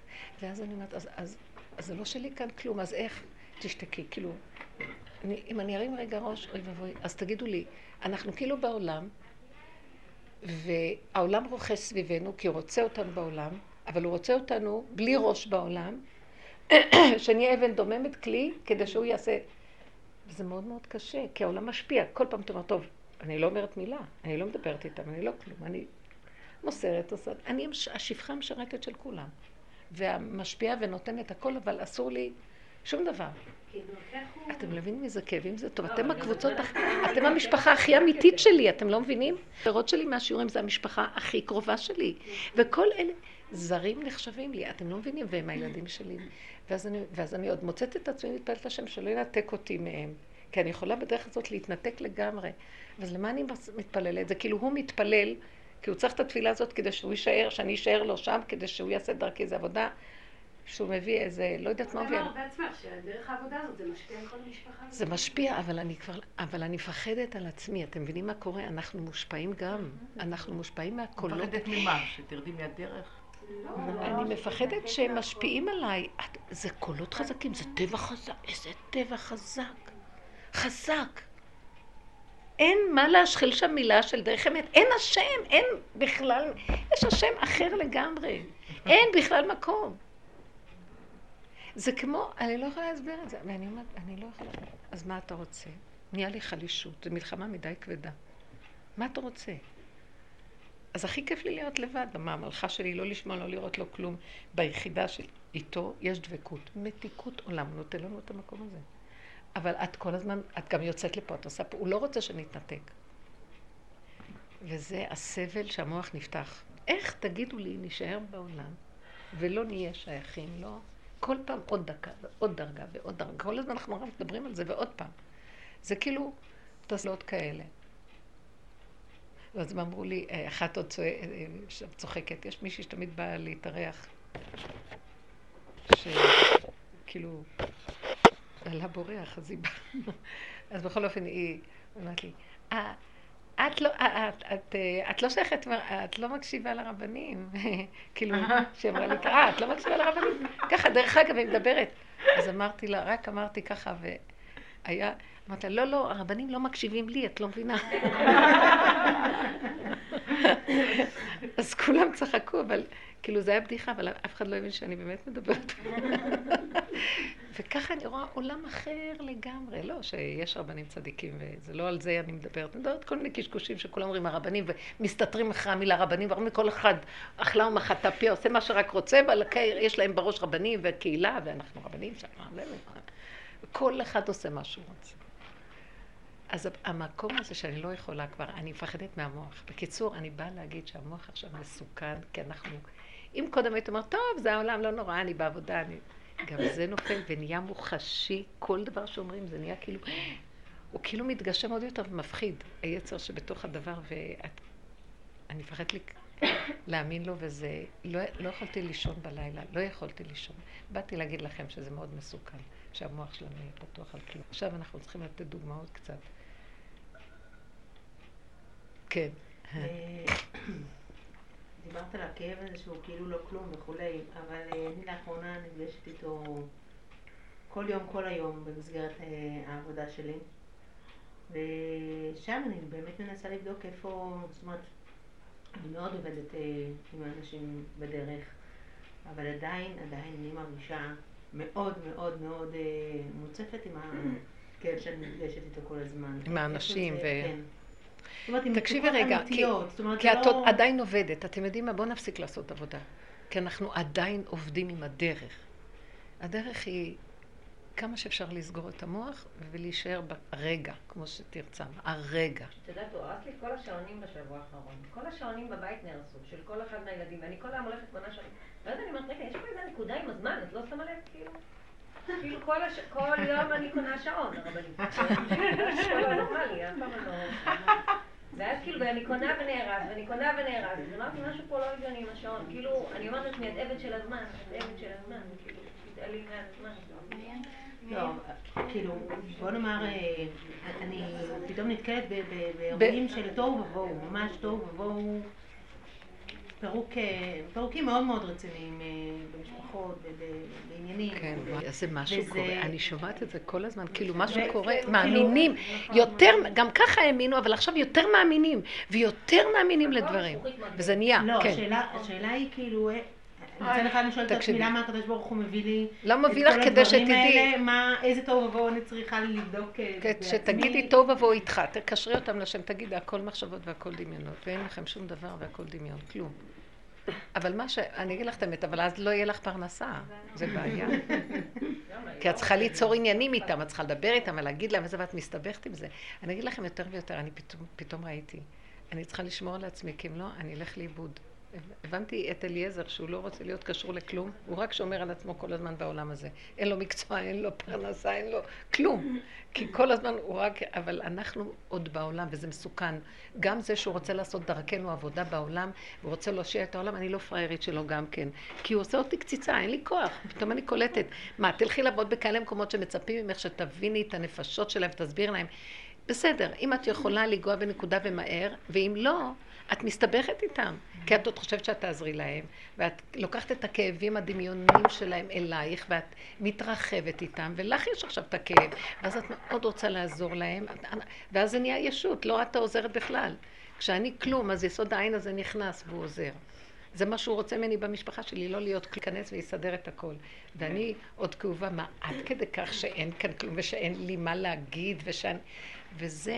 ואז אני אומרת, אז, אז, אז זה לא שלי כאן כלום, אז איך תשתקי? כאילו, אני, אם אני ארים רגע ראש, אוי ובוי, אז תגידו לי, אנחנו כאילו בעולם, והעולם רוכש סביבנו, כי הוא רוצה אותנו בעולם, אבל הוא רוצה אותנו בלי ראש בעולם, שנהיה אבן דוממת כלי, כדי שהוא יעשה... וזה מאוד מאוד קשה, כי העולם משפיע, כל פעם אתה אומר, טוב, אני לא אומרת מילה, אני לא מדברת איתם, אני לא כלום, אני מוסרת, עושה, אני השפחה המשרתת של כולם, והמשפיעה ונותנת הכל, אבל אסור לי שום דבר. אתם מבינים מזה כאבים? זה טוב, אתם הקבוצות, אתם המשפחה הכי אמיתית שלי, אתם לא מבינים? הפירות שלי מהשיעורים זה המשפחה הכי קרובה שלי, וכל אלה זרים נחשבים לי, אתם לא מבינים, והם הילדים שלי, ואז אני, ואז אני עוד מוצאת את עצמי מתפעלת לשם שלא ינתק אותי מהם. כי אני יכולה בדרך הזאת להתנתק לגמרי. אז למה אני מתפללת? זה כאילו הוא מתפלל, כי הוא צריך את התפילה הזאת כדי שהוא יישאר, שאני יישאר לו שם, כדי שהוא יעשה דרכי איזו עבודה, שהוא מביא איזה, לא יודעת מה מביא. אתה אומר בעצמך שדרך העבודה הזאת זה משפיע על כל המשפחה. זה משפיע, אבל אני כבר, אבל אני מפחדת על עצמי. אתם מבינים מה קורה? אנחנו מושפעים גם. אנחנו מושפעים מהקולות. מפחדת ממה? שתרדי מהדרך? אני מפחדת שהם משפיעים עליי. זה קולות חזקים, זה טבע חזק, איזה טבע חזק. חזק. אין מה להשחיל שם מילה של דרך אמת. אין השם, אין בכלל, יש השם אחר לגמרי. אין בכלל מקום. זה כמו, אני לא יכולה להסביר את זה, ואני אומרת, אני לא יכולה. אז מה אתה רוצה? נהיה לי חלישות, זו מלחמה מדי כבדה. מה אתה רוצה? אז הכי כיף לי להיות לבד, במה המלכה שלי, לא לשמוע, לא לראות לו כלום. ביחידה של איתו יש דבקות, מתיקות עולם, נותן לנו את המקום הזה. אבל את כל הזמן, את גם יוצאת לפה, את עושה פה, הוא לא רוצה שנתנתק. וזה הסבל שהמוח נפתח. איך תגידו לי, נשאר בעולם, ולא נהיה שייכים, לא? כל פעם עוד דקה, ועוד דרגה, ועוד דרגה. כל הזמן אנחנו מדברים על זה, ועוד פעם. זה כאילו תסלות כאלה. ואז הם אמרו לי, אחת עוד צוחקת, יש מישהי שתמיד באה להתארח, שכאילו, עלה בורח, אז היא באה. אז בכל אופן היא אומרת לי, אה, את לא, את, את, את לא שייכת, את לא מקשיבה לרבנים, כאילו, שאמרה לי, אה, את לא מקשיבה לרבנים, ככה, דרך אגב, היא מדברת. אז אמרתי לה, רק אמרתי ככה, והיה, אמרת לה, לא, לא, הרבנים לא מקשיבים לי, את לא מבינה. אז כולם צחקו, אבל, כאילו, זה היה בדיחה, אבל אף אחד לא הבין שאני באמת מדברת. וככה אני רואה עולם אחר לגמרי, לא שיש רבנים צדיקים, וזה לא על זה אני מדברת. אני מדברת כל מיני קשקושים שכולם אומרים הרבנים, ומסתתרים אחרי המילה רבנים, ואומרים כל אחד אכלה ומחתה פיה, עושה מה שרק רוצה, אבל יש להם בראש רבנים וקהילה, ואנחנו רבנים שם. כל אחד עושה מה שהוא רוצה. אז המקום הזה שאני לא יכולה כבר, אני מפחדת מהמוח. בקיצור, אני באה להגיד שהמוח עכשיו מסוכן, כי אנחנו, אם קודם היית אומר, טוב, זה העולם לא נורא, אני בעבודה, אני... גם זה נופל ונהיה מוחשי, כל דבר שאומרים זה נהיה כאילו, הוא כאילו מתגשם עוד יותר ומפחיד, היצר שבתוך הדבר, ואני מפחדת לי להאמין לו, וזה, לא, לא יכולתי לישון בלילה, לא יכולתי לישון. באתי להגיד לכם שזה מאוד מסוכן, שהמוח שלנו יהיה פתוח על כלום. עכשיו אנחנו צריכים לתת דוגמאות קצת. כן. דיברת על הכאב הזה שהוא כאילו לא כלום וכולי, אבל אני לאחרונה נפגשת איתו כל יום, כל היום במסגרת העבודה שלי, ושם אני באמת מנסה לבדוק איפה, זאת אומרת, אני מאוד עובדת עם האנשים בדרך, אבל עדיין, עדיין אני מרגישה מאוד מאוד מאוד מוצפת עם הכאב שאני נפגשת איתו כל הזמן. עם האנשים ו... כן. תקשיבי רגע, כי את עדיין עובדת, אתם יודעים מה? בואו נפסיק לעשות עבודה, כי אנחנו עדיין עובדים עם הדרך. הדרך היא כמה שאפשר לסגור את המוח ולהישאר ברגע, כמו שתרצה, הרגע. שתדעת, הרס לי כל השעונים בשבוע האחרון, כל השעונים בבית נהרסו, של כל אחד מהילדים, ואני כל המולכת מונה שעונים, ואז אני אומרת, רגע, יש פה איזה נקודה עם הזמן, את לא שמה לב כאילו? כאילו כל יום אני קונה שעון, הרבנית. כל יום נורמלי, אף פעם לא נורמלי. ואז כאילו, ואני קונה ונהרס, ואני קונה ונהרס, אז אמרתי, משהו פה לא הגיוני עם השעון. כאילו, אני אומרת שאני את עבד של הזמן, את עבד של הזמן, כאילו, תתעלי מעל הזמן. לא, כאילו, בוא נאמר, אני פתאום נתקלת באירועים של תוהו ובוהו, ממש תוהו ובוהו. פירוקים מאוד מאוד רציניים במשפחות ובעניינים. כן, אז זה משהו קורה, אני שומעת את זה כל הזמן, כאילו משהו קורה, מאמינים, יותר, גם ככה האמינו, אבל עכשיו יותר מאמינים, ויותר מאמינים לדברים, וזה נהיה, כן. לא, השאלה היא כאילו, מצד אחד אני שואלת את עצמי, למה הקדוש ברוך הוא מביא לי? לא מביא לך כדי שתדעי. איזה תוהו ובוהו אני צריכה לבדוק בעצמי. שתגידי תוהו ובוהו איתך, תקשרי אותם לשם, תגידי, הכל מחשבות והכל דמיונות, ואין לכם שום דבר והכל דמיון, כלום. אבל מה ש... אני אגיד לך את האמת, אבל אז לא יהיה לך פרנסה, זה בעיה. כי את צריכה ליצור עניינים איתם, את צריכה לדבר איתם, ולהגיד להם איזה ואת מסתבכת עם זה. אני אגיד לכם יותר ויותר, אני פתאום ראיתי, אני צריכה לשמור על עצמי, כי אם לא, אני אלך לאיבוד. הבנתי את אליעזר שהוא לא רוצה להיות קשור לכלום, הוא רק שומר על עצמו כל הזמן בעולם הזה. אין לו מקצוע, אין לו פרנסה, אין לו כלום. כי כל הזמן הוא רק, אבל אנחנו עוד בעולם וזה מסוכן. גם זה שהוא רוצה לעשות דרכנו עבודה בעולם, הוא רוצה להושיע את העולם, אני לא פריירית שלו גם כן. כי הוא עושה אותי קציצה, אין לי כוח, פתאום אני קולטת. מה, תלכי לעבוד בכאלה מקומות שמצפים ממך שתביני את הנפשות שלהם, תסביר להם. בסדר, אם את יכולה לגוע בנקודה ומהר, ואם לא, את מסתבכת איתם, כי את עוד חושבת שאת תעזרי להם, ואת לוקחת את הכאבים הדמיוניים שלהם אלייך, ואת מתרחבת איתם, ולך יש עכשיו את הכאב, ואז את מאוד רוצה לעזור להם, ואז זה נהיה ישות, לא את עוזרת בכלל. כשאני כלום, אז יסוד העין הזה נכנס והוא עוזר. זה מה שהוא רוצה ממני במשפחה שלי, לא להיות כנס ויסדר את הכל. ואני עוד כאובה, מה עד כדי כך שאין כאן כלום, ושאין לי מה להגיד, ושאני... וזה...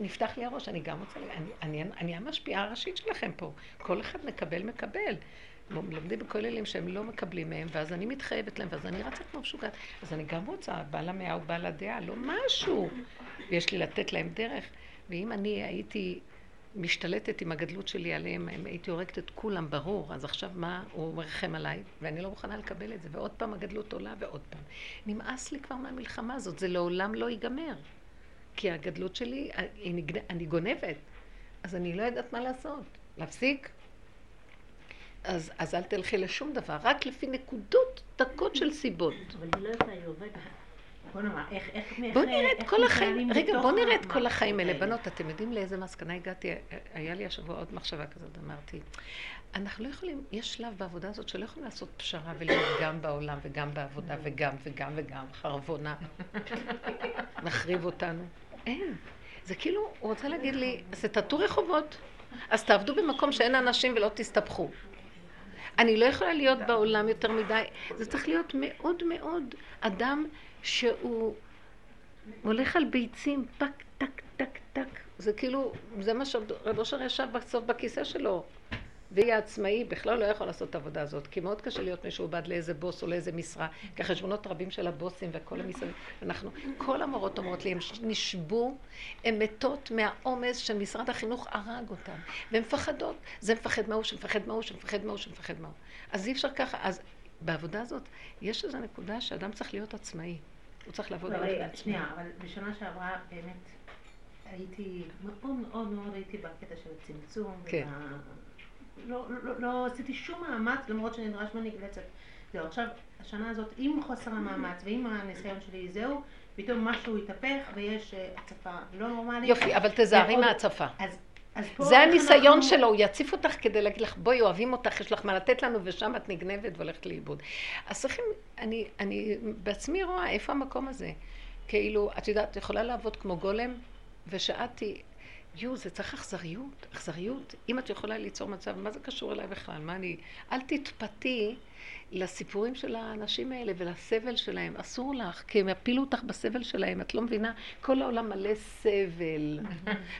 נפתח לי הראש, אני גם רוצה, אני, אני, אני המשפיעה הראשית שלכם פה. כל אחד מקבל, מקבל. לומדים בכוללים שהם לא מקבלים מהם, ואז אני מתחייבת להם, ואז אני רצה כמו משוגעת. אז אני גם רוצה, בעל המאה הוא בעל הדעה, לא משהו. ויש לי לתת להם דרך. ואם אני הייתי משתלטת עם הגדלות שלי עליהם, הייתי הורגת את כולם ברור, אז עכשיו מה הוא מרחם עליי? ואני לא מוכנה לקבל את זה. ועוד פעם הגדלות עולה, ועוד פעם. נמאס לי כבר מהמלחמה הזאת, זה לעולם לא ייגמר. כי הגדלות שלי, אני גונבת. אז אני לא יודעת מה לעשות. להפסיק? אז, אז אל תלכי לשום דבר, רק לפי נקודות דקות של סיבות. אבל זה לא יכולה יובד. בוא נראה, איך, איך, בוא נראה את כל החיים, רגע, בוא נראה את כל החיים האלה. בנות, אתם יודעים לאיזה מסקנה הגעתי? היה לי השבוע עוד מחשבה כזאת, אמרתי. אנחנו לא יכולים, יש שלב בעבודה הזאת שלא יכולים לעשות פשרה ולהיות גם בעולם וגם בעבודה וגם וגם וגם, חרבונה. נחריב אותנו. אין. זה כאילו, הוא רוצה להגיד לי, אז תטו רחובות, אז תעבדו במקום שאין אנשים ולא תסתבכו. אני לא יכולה להיות בעולם יותר מדי. זה צריך להיות מאוד מאוד אדם שהוא הולך על ביצים, פק, טק, טק, טק. זה כאילו, זה מה שרב אושר ישב בסוף בכיסא שלו. והיא העצמאי בכלל לא יכול לעשות את העבודה הזאת, כי מאוד קשה להיות מישהו בעד לאיזה בוס או לאיזה משרה, כי החשבונות רבים של הבוסים וכל המסביב. אנחנו, כל המורות אומרות לי, הם נשבו, הם מתות מהעומס שמשרד החינוך הרג אותם, והן מפחדות, זה מפחד מהו, שמפחד מהו, שמפחד מהו, שמפחד מהו. אז אי אפשר ככה, אז בעבודה הזאת יש איזו נקודה שאדם צריך להיות עצמאי, הוא צריך לעבוד על עצמאי. שנייה, אבל בשנה שעברה באמת הייתי, מאוד מאוד מאוד הייתי בקטע של הצמצום, לא, לא, לא עשיתי שום מאמץ, למרות שנדרש ממני גלצת. זהו, עכשיו, השנה הזאת, עם חוסר המאמץ ועם הניסיון שלי, זהו, פתאום משהו יתהפך ויש הצפה לא נורמלית. יופי, אבל תזהרי מההצפה. אז, אז פה זה הניסיון אנחנו... שלו, הוא יציף אותך כדי להגיד לך, בואי, אוהבים אותך, יש לך מה לתת לנו, ושם את נגנבת והולכת לאיבוד. אז צריכים, אני, אני בעצמי רואה איפה המקום הזה. כאילו, את יודעת, את יכולה לעבוד כמו גולם, ושעתי... יו, זה צריך אכזריות, אכזריות. אם את יכולה ליצור מצב, מה זה קשור אליי בכלל? מה אני... אל תתפתי לסיפורים של האנשים האלה ולסבל שלהם. אסור לך, כי הם יפילו אותך בסבל שלהם. את לא מבינה? כל העולם מלא סבל.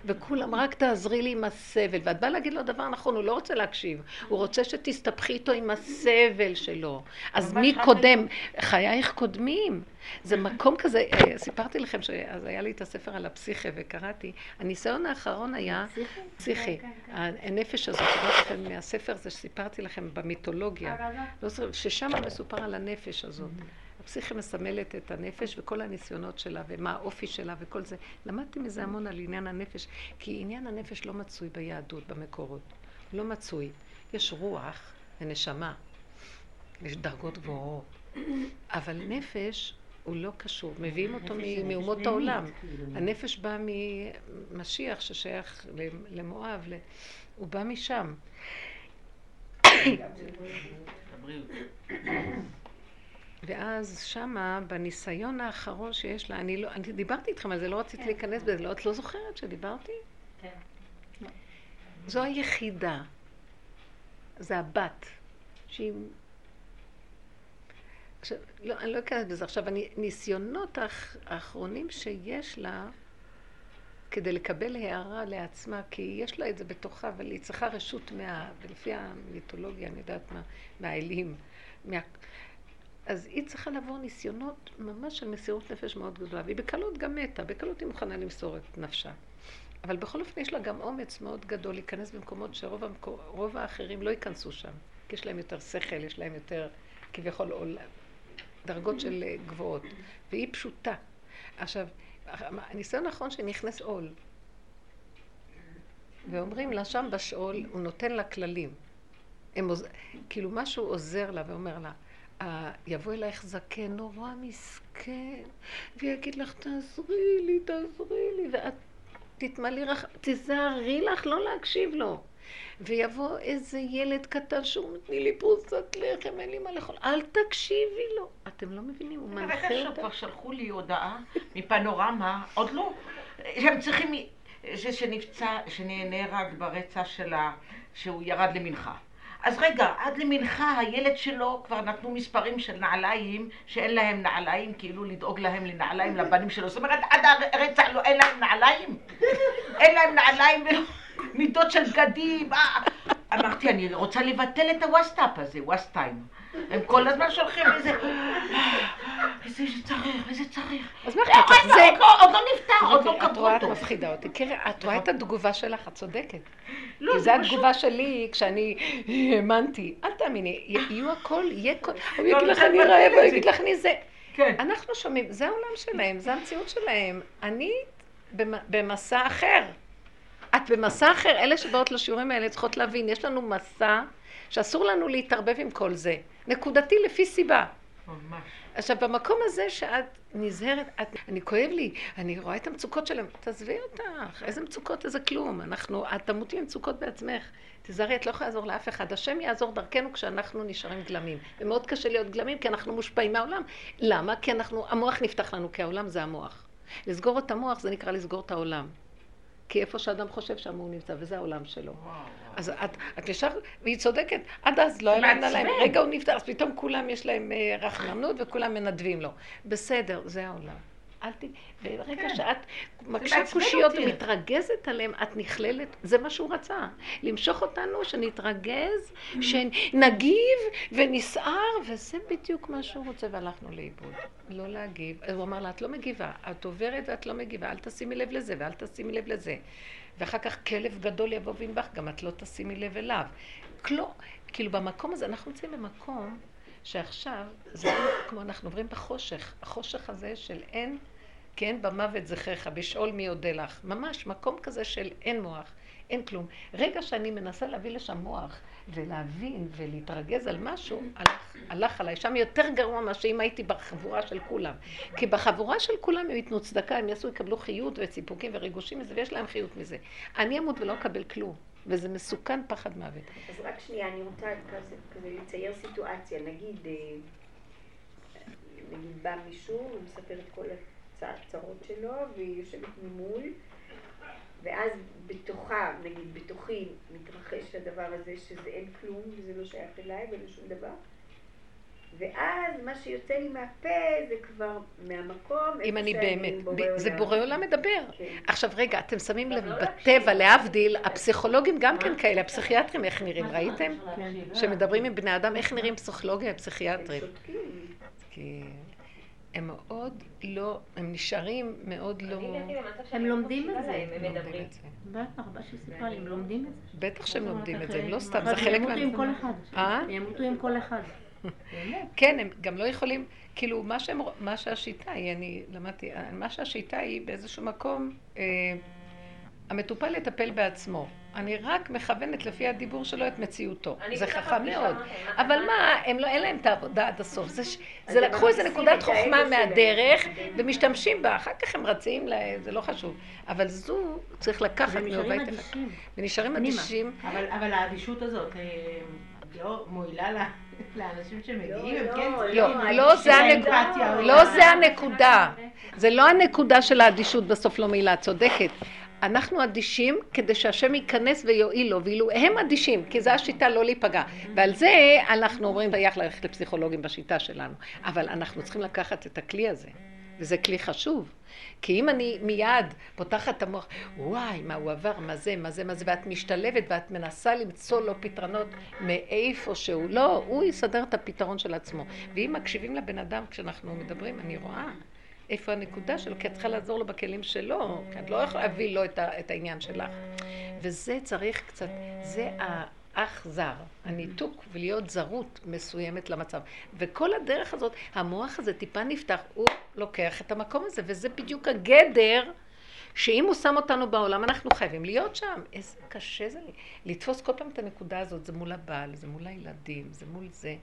וכולם, רק תעזרי לי עם הסבל. ואת באה להגיד לו דבר נכון, הוא לא רוצה להקשיב. הוא רוצה שתסתפחי איתו עם הסבל שלו. אז מי קודם? חייך קודמים. זה מקום כזה, סיפרתי לכם שאז היה לי את הספר על הפסיכי וקראתי, הניסיון האחרון היה פסיכי, הנפש הזאת, מהספר הזה שסיפרתי לכם במיתולוגיה, ששם מסופר על הנפש הזאת, הפסיכי מסמלת את הנפש וכל הניסיונות שלה ומה האופי שלה וכל זה, למדתי מזה המון על עניין הנפש, כי עניין הנפש לא מצוי ביהדות, במקורות, לא מצוי, יש רוח ונשמה, יש דרגות גבוהות, אבל נפש הוא לא קשור, מביאים אותו מאומות העולם. הנפש בא ממשיח ששייך למואב, הוא בא משם. ואז שמה, בניסיון האחרון שיש לה, אני דיברתי איתכם על זה, לא רציתי להיכנס בזה, את לא זוכרת שדיברתי? כן. זו היחידה, זה הבת, שהיא... עכשיו, לא, אני לא אכנס בזה. עכשיו, הניסיונות האחרונים שיש לה כדי לקבל הערה לעצמה, כי יש לה את זה בתוכה, אבל היא צריכה רשות מה... ולפי המיתולוגיה, אני יודעת מה, מהאלים. מה... אז היא צריכה לעבור ניסיונות ממש של מסירות נפש מאוד גדולה, והיא בקלות גם מתה, בקלות היא מוכנה למסור את נפשה. אבל בכל אופן יש לה גם אומץ מאוד גדול להיכנס במקומות שרוב המקור... רוב האחרים לא ייכנסו שם, כי יש להם יותר שכל, יש להם יותר כביכול עולם. דרגות של גבוהות, והיא פשוטה. עכשיו, הניסיון האחרון שנכנס עול, ואומרים לה, שם בשעול, הוא נותן לה כללים. הם עוז... כאילו משהו עוזר לה ואומר לה, יבוא אלייך זקן, נורא מסכן, ויגיד לך, תעזרי לי, תעזרי לי, ואת תתמלי לך, תזהרי לך, לא להקשיב לו. ויבוא איזה ילד קטן שהוא נתני לי פרוסת לחם, אין לי מה לאכול, אל תקשיבי לו. אתם לא מבינים, הוא מנחה אותה. כבר שלחו לי הודעה מפנורמה, עוד לא, שהם צריכים, שנפצע, שנהרג ברצח שלה, שהוא ירד למנחה. אז רגע, עד למנחה הילד שלו כבר נתנו מספרים של נעליים, שאין להם נעליים, כאילו לדאוג להם לנעליים לבנים שלו. זאת אומרת, עד הרצח לא, אין להם נעליים. אין להם נעליים ולא... מידות של בגדים, אמרתי, אני רוצה לבטל את הוואטסאפ הזה, וואטסאפים. הם כל הזמן שולחים איזה, איזה שצריך, איזה צריך. אז מה אכפת לך? זה עוד לא נפתח, עוד לא קברו אותו. את מפחידה אותי, קרן, את רואה את התגובה שלך, את צודקת. כי זו התגובה שלי כשאני האמנתי. אל תאמיני, יהיו הכל, יהיה כל... הוא יגיד לך אני רעב, הוא יגיד לך אני זה. אנחנו שומעים, זה העולם שלהם, זה המציאות שלהם. אני במסע אחר. את במסע אחר, אלה שבאות לשיעורים האלה צריכות להבין, יש לנו מסע שאסור לנו להתערבב עם כל זה. נקודתי לפי סיבה. ממש. עכשיו, במקום הזה שאת נזהרת, את, אני כואב לי, אני רואה את המצוקות שלהם, תעזבי אותך, איזה מצוקות, איזה כלום, אנחנו, את תמותי למצוקות בעצמך, תזהרי, את לא יכולה לעזור לאף אחד, השם יעזור דרכנו כשאנחנו נשארים גלמים, ומאוד קשה להיות גלמים כי אנחנו מושפעים מהעולם, למה? כי אנחנו, המוח נפתח לנו, כי העולם זה המוח, לסגור את המוח זה נקרא לסגור את העולם, כי איפה שאדם חושב שם הוא נמצא, וזה העולם שלו. וואו, אז וואו. את, את נשאר, והיא צודקת, עד אז לא הלמנה להם, רגע הוא נפטר, אז פתאום כולם יש להם רחמנות וכולם מנדבים לו. בסדר, זה העולם. אל ת... ברגע כן. שאת מקשה קושיות ומתרגזת עליהם, את נכללת, זה מה שהוא רצה. למשוך אותנו, שנתרגז, שנגיב ונסער, וזה בדיוק מה שהוא רוצה, והלכנו לאיבוד. לא להגיב. הוא אמר לה, את לא מגיבה, את עוברת ואת לא מגיבה, אל תשימי לב לזה ואל תשימי לב לזה. ואחר כך כלב גדול יבוא וינבח, גם את לא תשימי לב אליו. כל... כאילו במקום הזה, אנחנו נמצאים במקום שעכשיו, זה כמו אנחנו עוברים בחושך, החושך הזה של אין, כן, במוות זכריך, בשאול מי יודע לך. ממש, מקום כזה של אין מוח, אין כלום. רגע שאני מנסה להביא לשם מוח, ולהבין ולהתרגז על משהו, הלך, הלך עליי. שם יותר גרוע מה שאם הייתי בחבורה של כולם. כי בחבורה של כולם הם יתנו צדקה, הם יעשו, יקבלו חיות וציפוקים וריגושים מזה, ויש להם חיות מזה. אני אמות ולא אקבל כלום. וזה מסוכן פחד מוות. אז רק שנייה, אני רוצה כזה, כזה לצייר סיטואציה. נגיד, נגיד בא מישהו, הוא מספר את כל הצרות שלו, והיא יושבת ממול, ואז בתוכה, נגיד בתוכי, מתרחש הדבר הזה שזה אין כלום, וזה לא שייך אליי ולא שום דבר. ואז מה שיוצא לי מהפה זה כבר מהמקום... אם אני באמת, זה בורא עולם מדבר. עכשיו רגע, אתם שמים לב בטבע, להבדיל, הפסיכולוגים גם כן כאלה, הפסיכיאטרים איך נראים, ראיתם? שמדברים עם בני אדם, איך נראים פסיכולוגיה הפסיכיאטרים? כי הם מאוד לא, הם נשארים מאוד לא... הם לומדים את זה, הם מדברים. בטח, מה שסיפרה לי, הם לומדים את זה. בטח שהם לומדים את זה, הם לא סתם, זה חלק... הם ימותו עם כל אחד. אה? הם ימותו עם כל אחד. כן, הם גם לא יכולים, כאילו מה שהם, מה שהשיטה היא, אני למדתי, מה שהשיטה היא באיזשהו מקום, המטופל יטפל בעצמו. אני רק מכוונת לפי הדיבור שלו את מציאותו. זה חכם מאוד. אבל מה, הם לא, אין להם את העבודה עד הסוף. זה לקחו איזו נקודת חוכמה מהדרך ומשתמשים בה. אחר כך הם רצים, זה לא חשוב. אבל זו צריך לקחת מהבית אחת. ונשארים אדישים. אבל האדישות הזאת... לא מועילה לאנשים שמגיעים, כן? לא זה הנקודה. זה לא הנקודה של האדישות בסוף לא מועילה, צודקת. אנחנו אדישים כדי שהשם ייכנס ויועיל לו, ואילו הם אדישים, כי זו השיטה לא להיפגע. ועל זה אנחנו אומרים, דייך ללכת לפסיכולוגים בשיטה שלנו. אבל אנחנו צריכים לקחת את הכלי הזה, וזה כלי חשוב. כי אם אני מיד פותחת את המוח, וואי, מה הוא עבר, מה זה, מה זה, מה זה, ואת משתלבת ואת מנסה למצוא לו פתרונות מאיפה שהוא, לא, הוא יסדר את הפתרון של עצמו. ואם מקשיבים לבן אדם כשאנחנו מדברים, אני רואה איפה הנקודה שלו, כי את צריכה לעזור לו בכלים שלו, כי את לא יכולה להביא לו את העניין שלך. וזה צריך קצת, זה האח זר, הניתוק ולהיות זרות מסוימת למצב. וכל הדרך הזאת, המוח הזה טיפה נפתח, הוא לוקח את המקום הזה, וזה בדיוק הגדר שאם הוא שם אותנו בעולם, אנחנו חייבים להיות שם. איזה קשה זה לי. לתפוס כל פעם את הנקודה הזאת, זה מול הבעל, זה מול הילדים, זה מול זה.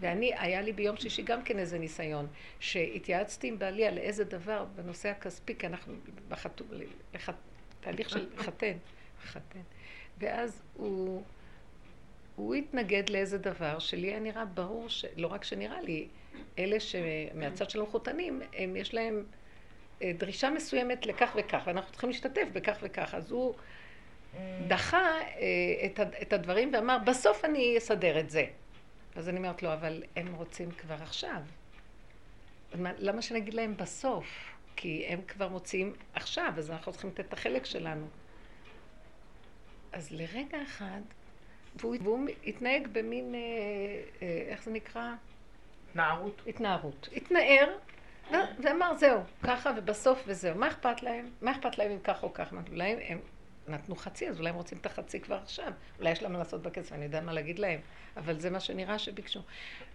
ואני, היה לי ביום שישי גם כן איזה ניסיון, שהתייעצתי עם בעלי על איזה דבר בנושא הכספי, כי אנחנו בחתו, לח, תהליך של חתן, חתן. ואז הוא... הוא התנגד לאיזה דבר שלי היה נראה ברור, לא רק שנראה לי, אלה שמהצד של המחותנים, הם יש להם דרישה מסוימת לכך וכך, ואנחנו צריכים להשתתף בכך וכך. אז הוא דחה את הדברים ואמר, בסוף אני אסדר את זה. אז אני אומרת לו, אבל הם רוצים כבר עכשיו. למה שנגיד להם בסוף? כי הם כבר מוצאים עכשיו, אז אנחנו צריכים לתת את החלק שלנו. אז לרגע אחד, והוא התנהג במין, איך זה נקרא? התנערות. התנערות. התנער, ואמר זהו, ככה ובסוף וזהו. מה אכפת להם? מה אכפת להם אם כך או כך? אולי הם נתנו חצי, אז אולי הם רוצים את החצי כבר עכשיו. אולי יש להם לעשות בכסף, אני יודע מה להגיד להם. אבל זה מה שנראה שביקשו.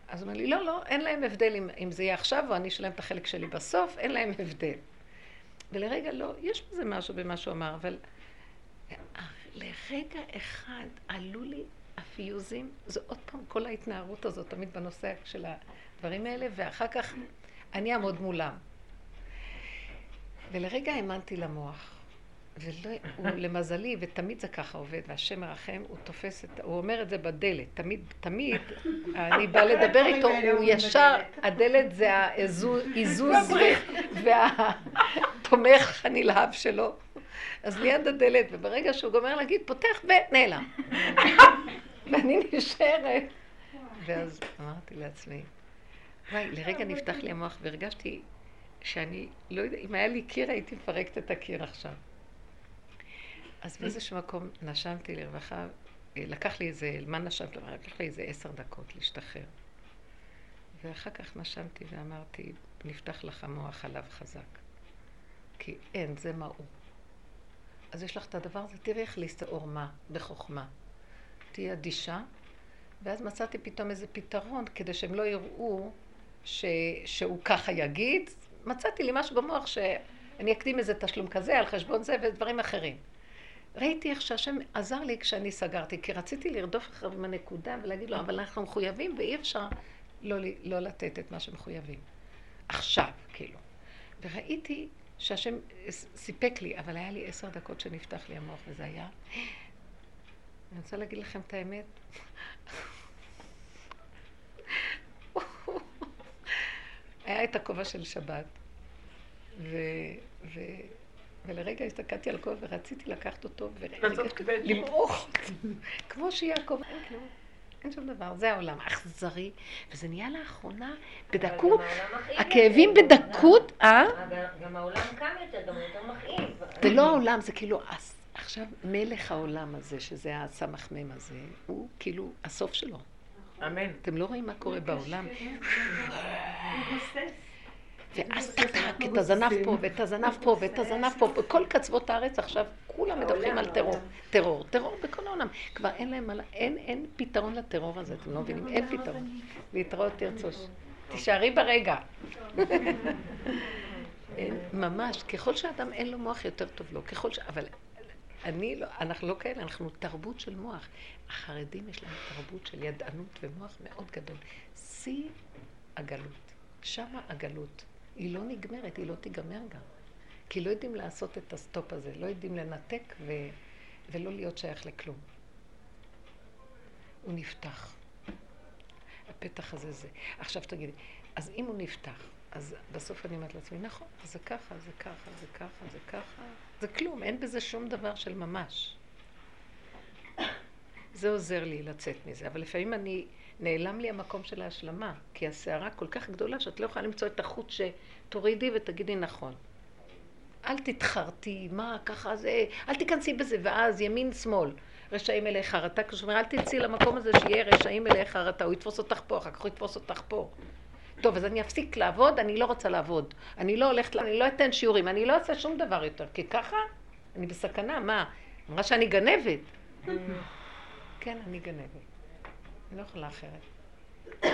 אז הוא אומר לי, לא, לא, אין להם הבדל אם זה יהיה עכשיו, או אני אשלם את החלק שלי בסוף, אין להם הבדל. ולרגע לא, יש בזה משהו במה שהוא אמר, אבל... לרגע אחד עלו לי הפיוזים, זה עוד פעם כל ההתנערות הזאת, תמיד בנושא של הדברים האלה, ואחר כך אני אעמוד מולם. ולרגע האמנתי למוח, ולמזלי, ותמיד זה ככה עובד, והשם מרחם, הוא תופס את, הוא אומר את זה בדלת, תמיד, תמיד, אני באה לדבר איתו, הוא ישר, הדלת זה האיזוז והתומך הנלהב שלו, אז ליד הדלת, וברגע שהוא גומר להגיד, פותח ונעלם. ואני נשארת. ואז אמרתי לעצמי, וואי, לרגע נפתח לי המוח, והרגשתי שאני, לא יודע, אם היה לי קיר, הייתי מפרקת את הקיר עכשיו. אז באיזשהו מקום נשמתי לרווחה, לקח לי איזה, מה נשמת לרווחה? לקח לי איזה עשר דקות להשתחרר. ואחר כך נשמתי ואמרתי, נפתח לך המוח עליו חזק. כי אין, זה מהות. אז יש לך את הדבר הזה, תראי איך להסתעור מה, בחוכמה. תהיה אדישה, ואז מצאתי פתאום איזה פתרון, כדי שהם לא יראו ש... שהוא ככה יגיד. מצאתי לי משהו במוח שאני אקדים איזה תשלום כזה, על חשבון זה ודברים אחרים. ראיתי איך שהשם עזר לי כשאני סגרתי, כי רציתי לרדוף אחריו עם הנקודה ולהגיד לו, אבל אנחנו מחויבים ואי אפשר לא, לא לתת את מה שמחויבים. עכשיו, כאילו. וראיתי שהשם סיפק לי, אבל היה לי עשר דקות שנפתח לי המוח, וזה היה... אני רוצה להגיד לכם את האמת. היה את הכובע של שבת, ו... ו... ולרגע הסתכלתי על כובע ורציתי לקחת אותו ולמרוך, כמו שיהיה הכובע. אין שום דבר, זה העולם האכזרי, וזה נהיה לאחרונה בדקות, הכאבים בדקות, אה? גם העולם קם יותר, גם יותר מכאיב. זה לא העולם, זה כאילו, עכשיו מלך העולם הזה, שזה הסמחמם הזה, הוא כאילו הסוף שלו. אמן. אתם לא רואים מה קורה בעולם? ואז תקתק את הזנף פה, ואת הזנף פה, ואת הזנף פה, בכל קצוות הארץ עכשיו כולם מדברים על טרור, טרור, טרור בכל העולם. כבר אין להם, אין פתרון לטרור הזה, אתם לא מבינים, אין פתרון. להתראות תרצו, תישארי ברגע. ממש, ככל שאדם אין לו מוח יותר טוב לו, ככל ש... אבל אני לא, אנחנו לא כאלה, אנחנו תרבות של מוח. החרדים יש להם תרבות של ידענות ומוח מאוד גדול. סי הגלות, שמה הגלות. היא לא נגמרת, היא לא תיגמר גם. כי לא יודעים לעשות את הסטופ הזה, לא יודעים לנתק ו... ולא להיות שייך לכלום. הוא נפתח. הפתח הזה זה. עכשיו תגידי, אז אם הוא נפתח, אז בסוף אני אומרת לעצמי, נכון, זה ככה, זה ככה, זה ככה, זה ככה. זה כלום, אין בזה שום דבר של ממש. זה עוזר לי לצאת מזה, אבל לפעמים אני... נעלם לי המקום של ההשלמה, כי השערה כל כך גדולה שאת לא יכולה למצוא את החוט שתורידי ותגידי נכון. אל תתחרתי, מה, ככה זה, אל תיכנסי בזה, ואז ימין שמאל, רשעים אליך הרתה, כשאומר, אל תצאי למקום הזה שיהיה רשעים אליך הרתה, הוא יתפוס אותך פה, אחר כך הוא יתפוס אותך פה. טוב, אז אני אפסיק לעבוד, אני לא רוצה לעבוד, אני לא הולכת, אני לא אתן שיעורים, אני לא אעשה שום דבר יותר, כי ככה אני בסכנה, מה? אמרה שאני גנבת. כן, אני גנבת. אני לא יכולה אחרת.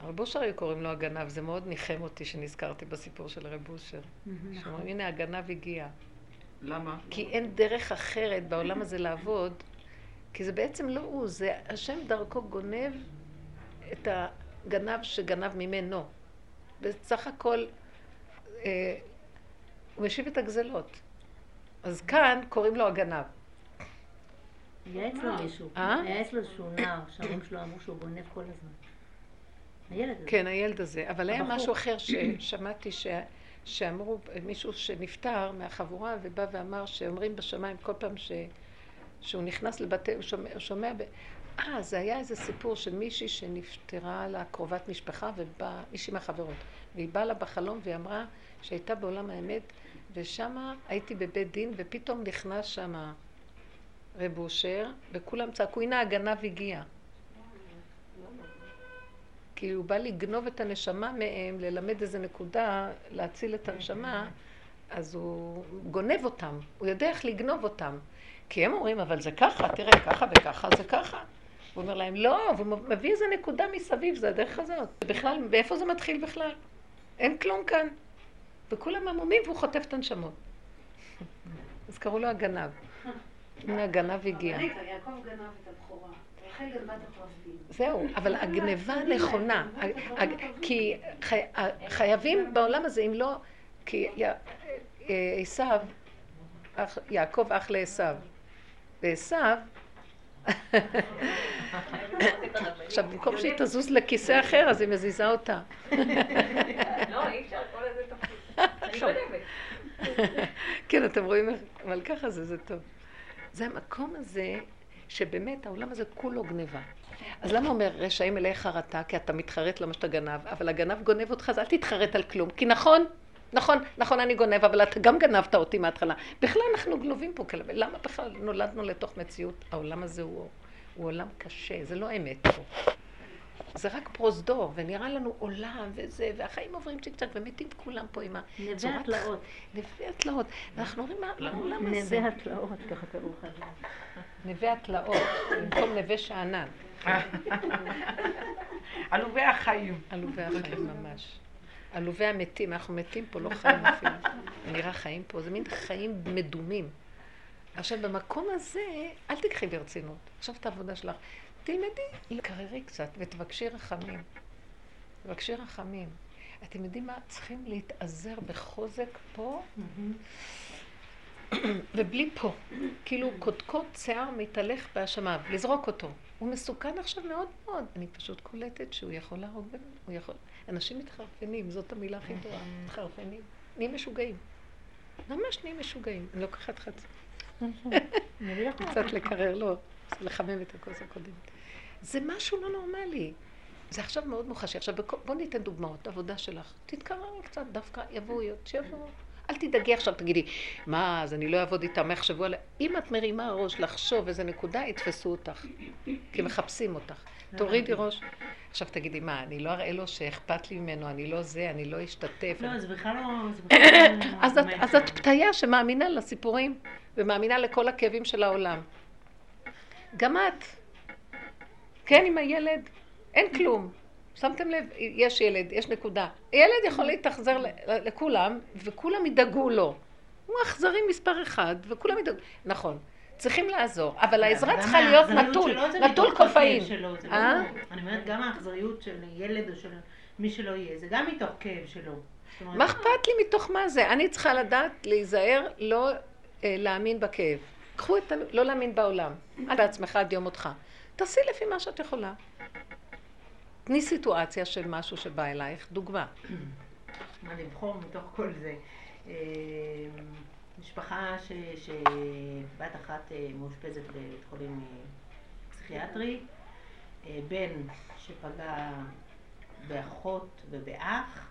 הרב אושר היו קוראים לו הגנב, זה מאוד ניחם אותי שנזכרתי בסיפור של הרב אושר. שאומרים, הנה הגנב הגיע. למה? כי אין דרך אחרת בעולם הזה לעבוד, כי זה בעצם לא הוא, זה השם דרכו גונב את הגנב שגנב ממנו. בסך הכל, אה, הוא משיב את הגזלות. אז כאן קוראים לו הגנב. היה אצלו מישהו, היה אצלו שהוא נער, שהרים שלו אמרו שהוא גונב כל הזמן. הילד הזה. כן, הילד הזה, אבל היה משהו אחר ששמעתי שאמרו מישהו שנפטר מהחבורה ובא ואמר שאומרים בשמיים כל פעם שהוא נכנס לבתי, הוא שומע, אה, זה היה איזה סיפור של מישהי שנפטרה לה קרובת משפחה ובאה, מישהי מהחברות, והיא באה לה בחלום והיא אמרה שהייתה בעולם האמת ושמה הייתי בבית דין ופתאום נכנס שמה רב אושר, וכולם צעקו, הנה הגנב הגיע. כי הוא בא לגנוב את הנשמה מהם, ללמד איזה נקודה, להציל את הנשמה, אז הוא גונב אותם, הוא יודע איך לגנוב אותם. כי הם אומרים, אבל זה ככה, תראה, ככה וככה, זה ככה. הוא אומר להם, לא, והוא מביא איזה נקודה מסביב, זה הדרך הזאת. בכלל, מאיפה זה מתחיל בכלל? אין כלום כאן. וכולם המומים, והוא חוטף את הנשמות. אז קראו לו הגנב. הנה הגנב הגיע. אבל רגע, יעקב גנב את הבכורה. רחל גנבה את הפרסים. זהו, אבל הגנבה נכונה. כי חייבים בעולם הזה, אם לא... כי עשיו, יעקב אח לעשיו. ועשיו... עכשיו, במקום שהיא תזוז לכיסא אחר, אז היא מזיזה אותה. לא, אי אפשר כל איזה תפקיד. אני קודמת. כן, אתם רואים, אבל ככה זה, זה טוב. זה המקום הזה, שבאמת העולם הזה כולו גניבה. אז למה אומר רשעים אלי חרטה? כי אתה מתחרט למה שאתה גנב, אבל הגנב גונב אותך, אז אל תתחרט על כלום. כי נכון, נכון, נכון, אני גונב, אבל אתה גם גנבת אותי מההתחלה. בכלל אנחנו גנובים פה כלבי. למה בכלל נולדנו לתוך מציאות? העולם הזה הוא, הוא עולם קשה, זה לא אמת פה. זה רק פרוזדור, ונראה לנו עולם וזה, והחיים עוברים צ'יק צ'ק, ומתים כולם פה עם נווה התלאות. נווה התלאות. ואנחנו רואים מה העולם הזה. נווה התלאות, ככה קראו חזרה. נווה התלאות, במקום נווה שאנן. עלובי החיים. עלובי החיים ממש. עלובי המתים, אנחנו מתים פה, לא חיים אפילו. נראה חיים פה, זה מין חיים מדומים. עכשיו, במקום הזה, אל תקחי ברצינות. עכשיו את העבודה שלך. תלמדי, לקררי קצת ותבקשי רחמים. תבקשי רחמים. אתם יודעים מה? צריכים להתעזר בחוזק פה ובלי פה. כאילו קודקוד שיער מתהלך באשמיו, לזרוק אותו. הוא מסוכן עכשיו מאוד מאוד. אני פשוט קולטת שהוא יכול להרוג בינינו. אנשים מתחרפנים, זאת המילה הכי טובה. מתחרפנים. נהיים משוגעים. ממש נהיים משוגעים. אני לוקחת חצי. קצת לקרר, לא. לחמם את הכוס הקודמת. זה משהו לא נורמלי. זה עכשיו מאוד מוחשי. עכשיו בואו ניתן דוגמאות, עבודה שלך. תתקרר קצת, דווקא יבואו, יבואו. אל תדאגי עכשיו, תגידי, מה, אז אני לא אעבוד איתם, מה יחשבו עליה? אם את מרימה ראש לחשוב איזה נקודה, יתפסו אותך. כי מחפשים אותך. תורידי ראש. עכשיו תגידי, מה, אני לא אראה לו שאכפת לי ממנו, אני לא זה, אני לא אשתתף. לא, זה בכלל לא... אז את פתיה שמאמינה לסיפורים ומאמינה לכל הכאבים של העולם. גם את, כן, עם הילד, אין כלום. שמתם לב, יש ילד, יש נקודה. הילד יכול להתאכזר לכולם, וכולם ידאגו לו. הוא אכזרים מספר אחד, וכולם ידאגו. נכון, צריכים לעזור, אבל העזרה צריכה להיות נטול, נטול קופאים. אני אומרת, גם האכזריות של ילד או של מי שלא יהיה, זה גם מתוך כאב שלו. מה אכפת לי מתוך מה זה? אני צריכה לדעת, להיזהר, לא להאמין בכאב. קחו את ה... לא להאמין בעולם, אל בעצמך עד יום אותך. תעשי לפי מה שאת יכולה. תני סיטואציה של משהו שבא אלייך, דוגמה. מה לבחור מתוך כל זה? משפחה שבת אחת מאושפזת בבית חולים פסיכיאטרי, בן שפגע באחות ובאח,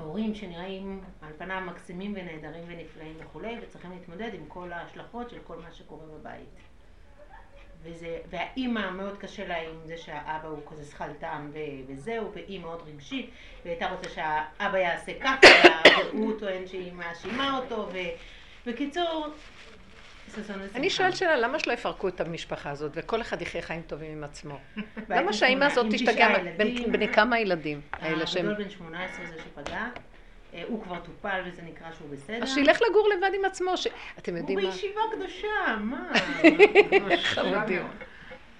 הורים שנראים על פניו מקסימים ונהדרים ונפלאים וכולי, וצריכים להתמודד עם כל ההשלכות של כל מה שקורה בבית. וזה, והאימא מאוד קשה לה עם זה שהאבא הוא כזה שחלטן וזהו, והיא מאוד רגשית, והייתה רוצה שהאבא יעשה ככה, והוא טוען שהיא מאשימה אותו, ובקיצור... אני שואל שאלה, למה שלא יפרקו את המשפחה הזאת, וכל אחד יחיה חיים טובים עם עצמו? למה שהאימא הזאת תשתגע? בני כמה ילדים? הגדול בן שמונה עשרה זה שפגע, הוא כבר טופל וזה נקרא שהוא בסדר. אז שילך לגור לבד עם עצמו, אתם יודעים מה? הוא בישיבה קדושה, מה? חמודים.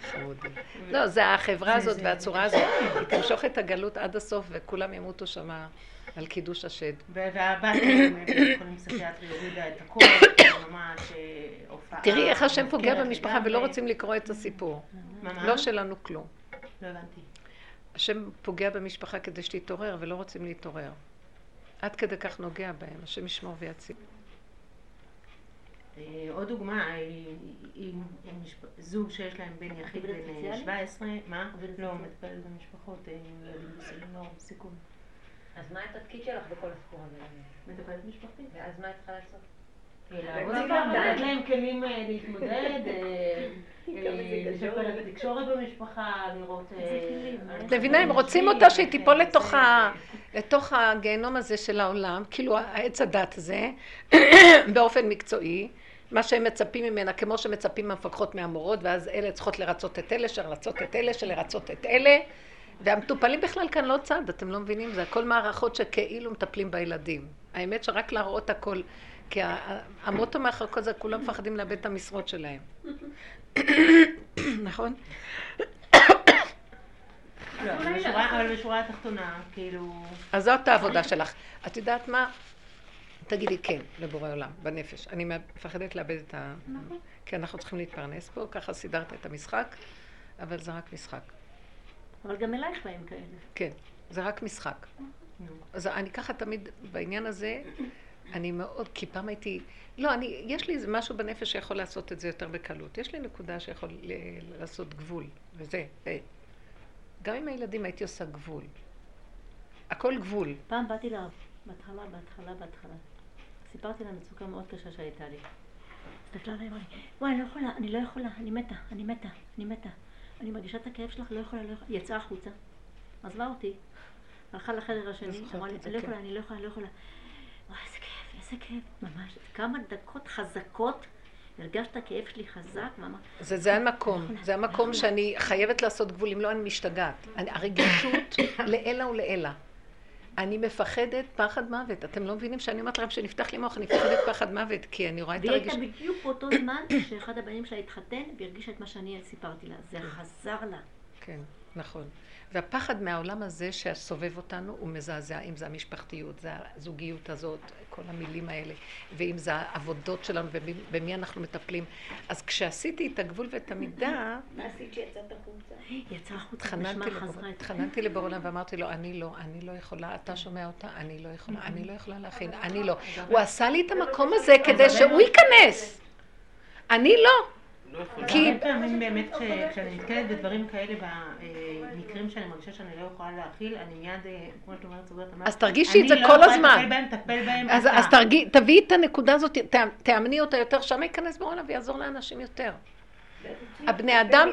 חמודים. לא, זה החברה הזאת והצורה הזאת, היא תמשוך את הגלות עד הסוף וכולם ימותו שמה. על קידוש השד. והבת יכולים פסיכיאטרי הורידה את הכל, ממש הופעה. תראי איך השם פוגע במשפחה ולא רוצים לקרוא את הסיפור. לא שלנו כלום. לא הבנתי. השם פוגע במשפחה כדי שתתעורר ולא רוצים להתעורר. עד כדי כך נוגע בהם, השם ישמור ויציל. עוד דוגמה, זוג שיש להם בן יחיד בן שבע עשרה, מה? לא, מטפלת במשפחות, נוער בסיכון. אז מה התפקיד שלך בכל הסיפור הזה? מטפלת משפחתית. ואז מה את צריכה לעשות? לעבוד כבר, לתת להם כלים להתמודד, לשפר את התקשורת במשפחה, לראות... לבינה, הם רוצים אותה שהיא תיפול לתוך הגיהנום הזה של העולם, כאילו העץ הדת הזה, באופן מקצועי, מה שהם מצפים ממנה, כמו שמצפים המפקחות מהמורות, ואז אלה צריכות לרצות את אלה, שרצות את אלה, שלרצות את אלה, והמטופלים בכלל כאן לא צד, אתם לא מבינים, זה הכל מערכות שכאילו מטפלים בילדים. האמת שרק להראות הכל, כי המוטו מאחר כל זה, כולם מפחדים לאבד את המשרות שלהם. נכון? אבל בשורה התחתונה, כאילו... אז זאת העבודה שלך. את יודעת מה? תגידי כן לבורא עולם, בנפש. אני מפחדת לאבד את ה... כי אנחנו צריכים להתפרנס פה, ככה סידרת את המשחק, אבל זה רק משחק. אבל גם אלייך להם כאלה. כן, זה רק משחק. אז אני ככה תמיד, בעניין הזה, אני מאוד, כי פעם הייתי... לא, אני, יש לי איזה משהו בנפש שיכול לעשות את זה יותר בקלות. יש לי נקודה שיכול לעשות גבול, וזה. גם עם הילדים הייתי עושה גבול. הכל גבול. פעם באתי לה, בהתחלה, בהתחלה, בהתחלה. סיפרתי לה מצוקה מאוד קשה שהייתה לי. הסתכלה עליי, אמרה לי, וואי, אני לא יכולה, אני לא יכולה, אני מתה, אני מתה, אני מתה. אני מרגישה את הכאב שלך, לא יכולה, לא יכולה. היא יצאה החוצה, עזבה אותי, הלכה לחדר השני, אמרה לי, לא יכולה, אני לא יכולה, לא יכולה. וואי, איזה כאב, איזה כאב, ממש. כמה דקות חזקות. הרגשת הכאב שלי חזק, ממש. זה המקום, זה המקום שאני חייבת לעשות גבולים, לא אני משתגעת. הרגישות לאלה ולאלה. אני מפחדת פחד מוות. אתם לא מבינים שאני אומרת להם שנפתח לי מוח, אני מפחדת פחד מוות, כי אני רואה את הרגיש... והיא הייתה בדיוק באותו זמן שאחד הבנים שלה התחתן והרגישה את מה שאני סיפרתי לה. זה חזר לה. כן, נכון. והפחד מהעולם הזה שסובב אותנו הוא מזעזע, אם זה המשפחתיות, זה הזוגיות הזאת, כל המילים האלה, ואם זה העבודות שלנו ובמי אנחנו מטפלים. אז כשעשיתי את הגבול ואת המידה... מה עשית שיצאת החוצה? יצאה החוצה, נשמע חזרה. התחננתי לבורולם ואמרתי לו, אני לא, אני לא יכולה, אתה שומע אותה, אני לא יכולה, אני לא יכולה להכין, אני לא. הוא עשה לי את המקום הזה כדי שהוא ייכנס. אני לא. כי פעמים באמת כשאני נתקלת בדברים כאלה, במקרים שאני מרגישה שאני לא יכולה להכיל, אני מיד, כמו שאת אומרת, סוגרת אמרת, אז תרגישי את זה כל הזמן. אז תביאי את הנקודה הזאת, תאמני אותה יותר, שם ייכנס בעולם ויעזור לאנשים יותר. הבני אדם,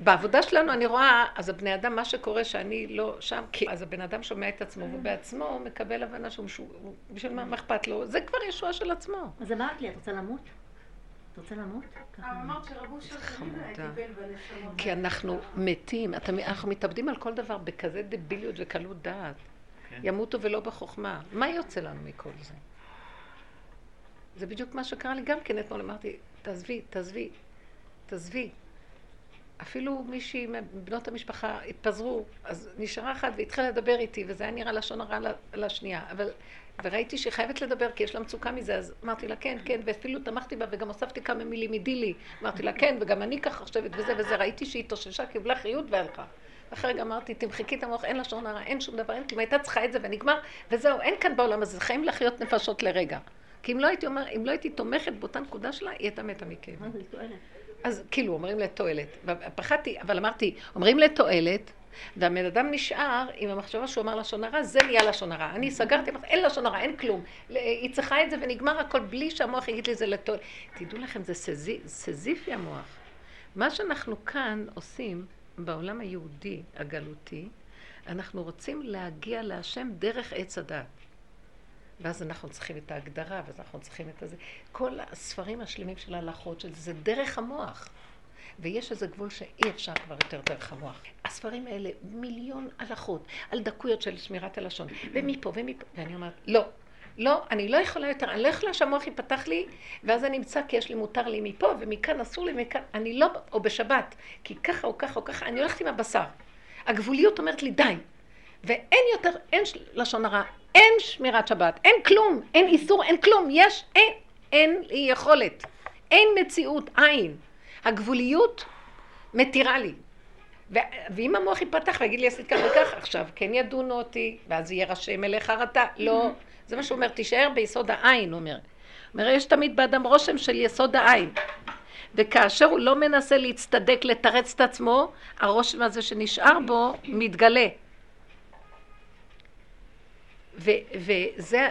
בעבודה שלנו אני רואה, אז הבני אדם, מה שקורה שאני לא שם, כי אז הבן אדם שומע את עצמו ובעצמו מקבל הבנה שהוא בשביל מה אכפת לו, זה כבר ישועה של עצמו. אז אמרת לי, את רוצה למות? את רוצה למות? אמרת שרבו שחמידה יתבל בנשמות. כי אנחנו מתים, אנחנו מתאבדים על כל דבר בכזה דביליות וקלות דעת. ימותו ולא בחוכמה. מה יוצא לנו מכל זה? זה בדיוק מה שקרה לי גם כן אתמול, אמרתי, תעזבי, תעזבי, תעזבי. אפילו מישהי מבנות המשפחה התפזרו, אז נשארה אחת והתחילה לדבר איתי, וזה היה נראה לשון הרע לשנייה. אבל... וראיתי שהיא חייבת לדבר, כי יש לה מצוקה מזה, אז אמרתי לה, כן, כן, ואפילו תמכתי בה, וגם הוספתי כמה מילים מדילי. אמרתי לה, כן, וגם אני כך חושבת, וזה וזה, ראיתי שהיא תוששה, קיבלה חיות והלכה. אחר כך אמרתי, תמחיקי את המוח, אין לשון הרע, אין שום דבר, אין, כי אם הייתה צריכה את זה ונגמר, וזהו, אין כאן בעולם הזה, חיים לחיות נפשות לרגע. כי אם לא הייתי, אומר, אם לא הייתי תומכת באותה נקודה שלה, היא הייתה מתה מכאב. אז כאילו, אומרים לתועלת. פחדתי, אבל אמרתי, אומרים לתועלת, והבן אדם נשאר עם המחשבה שהוא אמר לשון הרע, זה נהיה לשון הרע. אני סגרתי, אין לשון הרע, אין כלום. היא צריכה את זה ונגמר הכל בלי שהמוח יגיד לי זה לתועלת. תדעו לכם, זה סזיפי המוח. מה שאנחנו כאן עושים בעולם היהודי הגלותי, אנחנו רוצים להגיע להשם דרך עץ הדת. ואז אנחנו צריכים את ההגדרה, ואז אנחנו צריכים את זה. כל הספרים השלמים של ההלכות של זה, זה דרך המוח. ויש איזה גבול שאי אפשר כבר יותר דרך המוח. הספרים האלה, מיליון הלכות, על דקויות של שמירת הלשון, ומפה ומפה, ואני אומרת, לא, לא, אני לא יכולה יותר, אני לא יכולה שהמוח ייפתח לי, ואז אני אמצא כי יש לי מותר לי מפה, ומכאן אסור לי, מכאן, אני לא, או בשבת, כי ככה או ככה או ככה, אני הולכת עם הבשר. הגבוליות אומרת לי, די, ואין יותר, אין לשון הרע, אין שמירת שבת, אין כלום, אין איסור, אין כלום, יש, אין, אין לי יכולת, אין מציאות, אין. הגבוליות מתירה לי. ואם המוח ייפתח ויגיד לי, עשית כך וכך, עכשיו כן ידונו אותי, ואז יהיה ראשי מלך הרתה. לא, זה מה שהוא אומר, תישאר ביסוד העין, הוא אומר. הוא אומר, יש תמיד באדם רושם של יסוד העין. וכאשר הוא לא מנסה להצטדק, לתרץ את עצמו, הרושם הזה שנשאר בו מתגלה.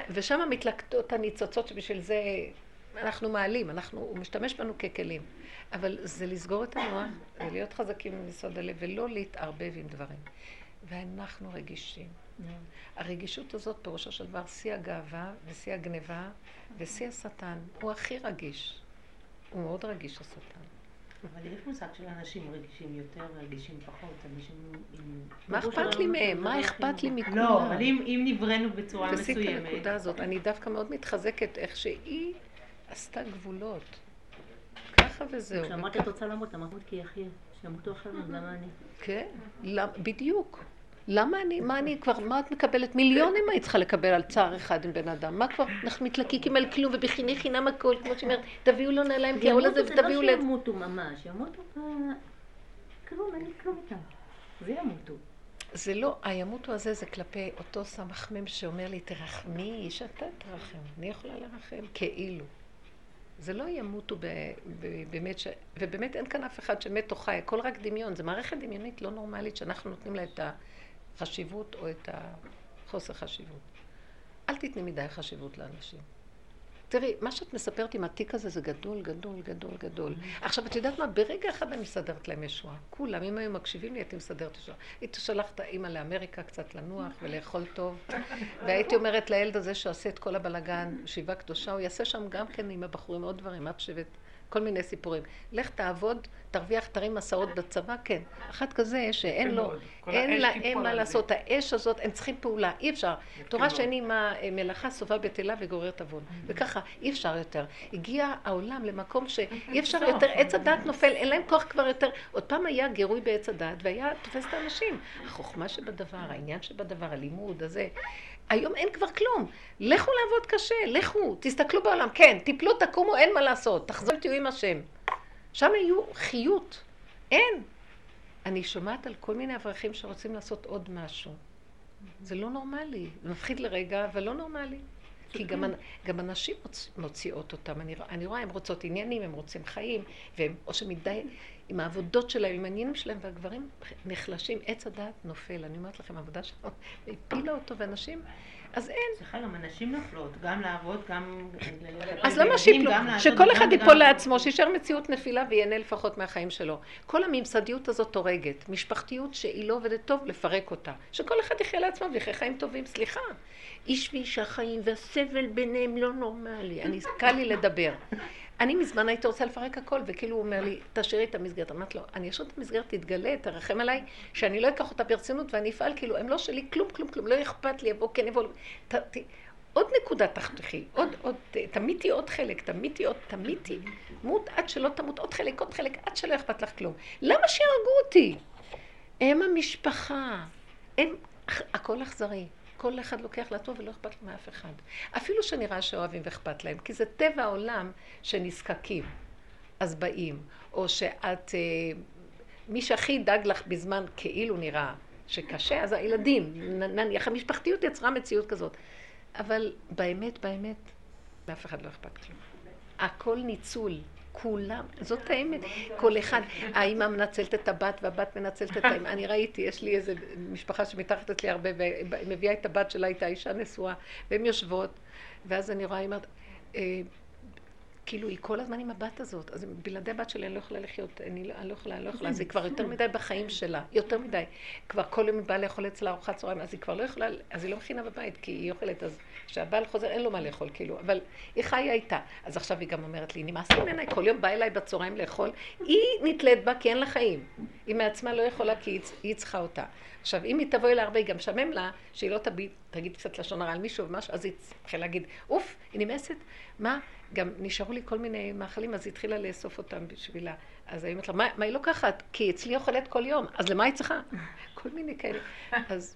ושם מתלקטות הניצוצות שבשביל זה אנחנו מעלים, הוא משתמש בנו ככלים. אבל זה לסגור את המוח, זה להיות חזקים עם יסוד הלב, ולא להתערבב עם דברים. ואנחנו רגישים. הרגישות הזאת פירושו של דבר, שיא הגאווה ושיא הגניבה ושיא השטן. הוא הכי רגיש. הוא מאוד רגיש השטן. אבל יש מושג של אנשים רגישים יותר, רגישים פחות, אנשים עם... מה אכפת לי מהם? מה אכפת לי מכולם? לא, אבל אם נבראנו בצורה מסוימת... תסיק את הנקודה הזאת, אני דווקא מאוד מתחזקת איך שהיא עשתה גבולות. ככה וזהו. כשאמרת את רוצה למות, אמרת כי היא אחיה, שימותו אחריו, למה אני? כן, בדיוק. למה אני, מה אני כבר, מה את מקבלת? מיליונים היית צריכה לקבל על צער אחד עם בן אדם. מה כבר, אנחנו מתלקיקים על כלום ובחיני חינם הכל, כמו שאומרת, תביאו לו נעליים, כי העול הזה ותביאו לב. ימותו ממש, ימותו כלום, אין לי כלום איתם. זה ימותו. זה לא, הימותו הזה זה כלפי אותו סמחמם שאומר לי, תרחמי, שאתה תרחם, אני יכולה לרחם, כאילו. זה לא ימותו באמת, ובאמת אין כאן אף אחד שמת או חי, הכל רק דמיון, זה מערכת דמיונית לא נורמלית שאנחנו נותנים לה את ה... חשיבות או את החוסר חשיבות. אל תתני מדי חשיבות לאנשים. תראי, מה שאת מספרת עם התיק הזה זה גדול, גדול, גדול, גדול. עכשיו, את יודעת מה? ברגע אחד אני מסדרת להם ישועה. כולם, אם היו מקשיבים לי, הייתי מסדרת ישועה. הייתי שלחת אימא לאמריקה קצת לנוח ולאכול טוב, והייתי אומרת לילד הזה שעשה את כל הבלגן, שיבה קדושה, הוא יעשה שם גם כן עם הבחורים עוד דברים, מה פשבת? כל מיני סיפורים. לך תעבוד, תרוויח, תרים מסעות בצבא, כן. אחת כזה שאין לו, אין להם מה לעשות. האש הזאת, הם צריכים פעולה, אי אפשר. תורה שאין עם המלאכה סובה בטלה וגוררת עוון. וככה, אי אפשר יותר. הגיע העולם למקום שאי אפשר יותר, עץ הדת נופל, אין להם כוח כבר יותר. עוד פעם היה גירוי בעץ הדת, והיה תופס את האנשים. החוכמה שבדבר, העניין שבדבר, הלימוד הזה. היום אין כבר כלום. לכו לעבוד קשה, לכו, תסתכלו בעולם. כן, טיפלו, תקומו, אין מה לעשות. תחזור, תהיו עם השם. שם יהיו חיות. אין. אני שומעת על כל מיני אברכים שרוצים לעשות עוד משהו. זה לא נורמלי. זה מפחיד לרגע, אבל לא נורמלי. כי גם, גם אנשים מוציאות אותם. אני, אני רואה, הם רוצות עניינים, הם רוצים חיים, והם, או שמדי, עם העבודות שלהם, עם העניינים שלהם, והגברים נחלשים. עץ הדעת נופל. אני אומרת לכם, העבודה שלנו הפילה אותו, ואנשים, אז אין. סליחה, גם אנשים נפלות, גם לעבוד, גם... אז למה שיפלו? שכל אחד ייפול לעצמו, שישאר מציאות נפילה ויהנה לפחות מהחיים שלו. כל הממסדיות הזאת הורגת. משפחתיות שהיא לא עובדת טוב, לפרק אותה. שכל אחד יחיה לעצמו ויחיה חיים טובים. סליחה. איש ואישה חיים והסבל ביניהם לא נורמלי. אני, קל לי לדבר. אני מזמן הייתי רוצה לפרק הכל, וכאילו הוא אומר לי, תשאירי את המסגרת. אמרת לו, אני אשאיר את המסגרת, תתגלה, תרחם עליי, שאני לא אקח אותה ברצינות, ואני אפעל כאילו, הם לא שלי, כלום, כלום, כלום, לא אכפת לי, יבוא, כן, יבוא. ת, ת, עוד נקודה תחתכי, עוד, עוד, תמיתי עוד חלק, תמיתי עוד, תמיתי. מות עד שלא תמות, עוד חלק, עוד חלק, עד שלא אכפת לך כלום. למה שירגו אותי? הם המשפחה, הם, הכל אכזרי. כל אחד לוקח לטוב ולא אכפת לו מאף אחד. אפילו שנראה שאוהבים ואכפת להם, כי זה טבע העולם שנזקקים, אז באים. או שאת, מי שהכי דאג לך בזמן כאילו נראה שקשה, אז הילדים, נניח, המשפחתיות יצרה מציאות כזאת. אבל באמת, באמת, מאף אחד לא אכפת כלום. הכל ניצול. כולם, זאת האמת, כל אחד, האמא מנצלת את הבת והבת מנצלת את האמא, אני ראיתי, יש לי איזו משפחה שמתחת אצלי הרבה, והיא מביאה את הבת שלה, הייתה אישה נשואה, והן יושבות, ואז אני רואה, היא אומרת, כאילו היא כל הזמן עם הבת הזאת, אז בלעדי הבת שלי אני לא יכולה לחיות, אני לא יכולה, אני לא יכולה, אז היא כבר יותר מדי בחיים שלה, יותר מדי, כבר כל יום היא באה לאכול אצלה ארוחת צהריים, אז היא כבר לא יכולה, אז היא לא מכינה בבית, כי היא אוכלת, אז כשהבעל חוזר אין לו מה לאכול, כאילו, אבל היא חיה איתה, אז עכשיו היא גם אומרת לי, נמאס ממנה, כל יום באה אליי בצהריים לאכול, היא נתלית בה כי אין לה חיים, היא מעצמה לא יכולה כי היא צריכה אותה. עכשיו, אם היא תבוא אליה הרבה, היא גם שמם לה, שהיא לא תביד, תגיד קצת לשון הרע על מישהו ומשהו, אז היא התחילה להגיד, אוף, היא נמאסת, מה? גם נשארו לי כל מיני מאכלים, אז היא התחילה לאסוף אותם בשבילה. אז היא אומרת לה, מה, מה היא לוקחת? כי אצלי אוכלת כל יום, אז למה היא צריכה? כל מיני כאלה. אז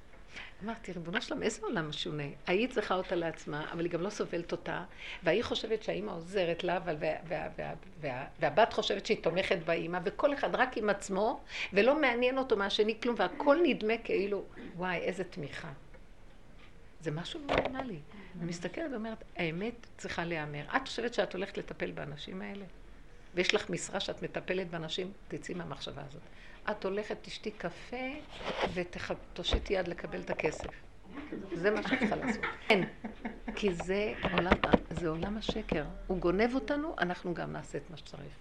אמרתי, ריבונו שלום, איזה עולם משונה? היא צריכה אותה לעצמה, אבל היא גם לא סובלת אותה, והיא חושבת שהאימא עוזרת לה, וה, וה, וה, וה, וה, והבת חושבת שהיא תומכת באימא, וכל אחד רק עם עצמו, ולא מעניין אותו מהשני כלום, והכל נדמה כאילו, וואי, איזה תמיכה. זה משהו נורמלי. אני מסתכלת ואומרת, האמת צריכה להיאמר. את חושבת שאת הולכת לטפל באנשים האלה? ויש לך משרה שאת מטפלת באנשים, תצאי מהמחשבה הזאת. את הולכת, תשתי קפה ותושיט יד לקבל את הכסף. זה מה שצריכה לעשות. אין. כי זה עולם, זה עולם השקר. הוא גונב אותנו, אנחנו גם נעשה את מה שצריך.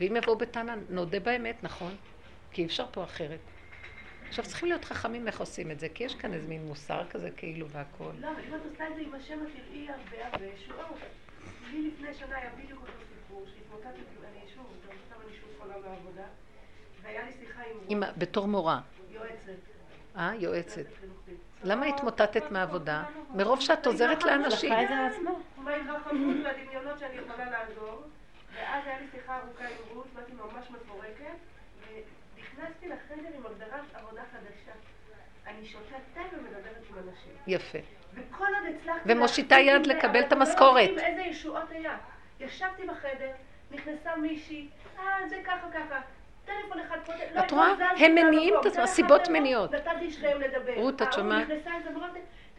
ואם יבואו בטענה, נודה באמת, נכון? כי אפשר פה אחרת. עכשיו צריכים להיות חכמים איך עושים את זה, כי יש כאן איזה מין מוסר כזה כאילו והכל. לא, אבל אם את עושה את זה עם השם, תראי הרבה הרבה שעות. לי לפני שנה היה בדיוק אותו סיפור, שהתמוטטתי, אני שוב, אני שוב חולה מהעבודה, והיה לי שיחה עם... בתור מורה. יועצת. אה, יועצת. למה התמוטטת מהעבודה? מרוב שאת עוזרת לאנשים. מה עם רחמות והדמיונות שאני יכולה לעזור, ואז היה לי שיחה ארוכה עם רות, באתי ממש מפורקת, ונכנסתי לחדר עם הגדרת עבודה חדשה. אני שותתה ומדברת עם אנשים. יפה. וכל עוד הצלחתי... ומושיטה יד לקבל את המשכורת. לא יודעים איזה ישועות היה. ישבתי בחדר, נכנסה מישהי, אה, זה ככה ככה. טלפון אחד פותק... את רואה? הם מניעים את עצמם, סיבות מניעות. נתתי שכם לדבר. רות, את שומעת? נכנסה איזה מרות...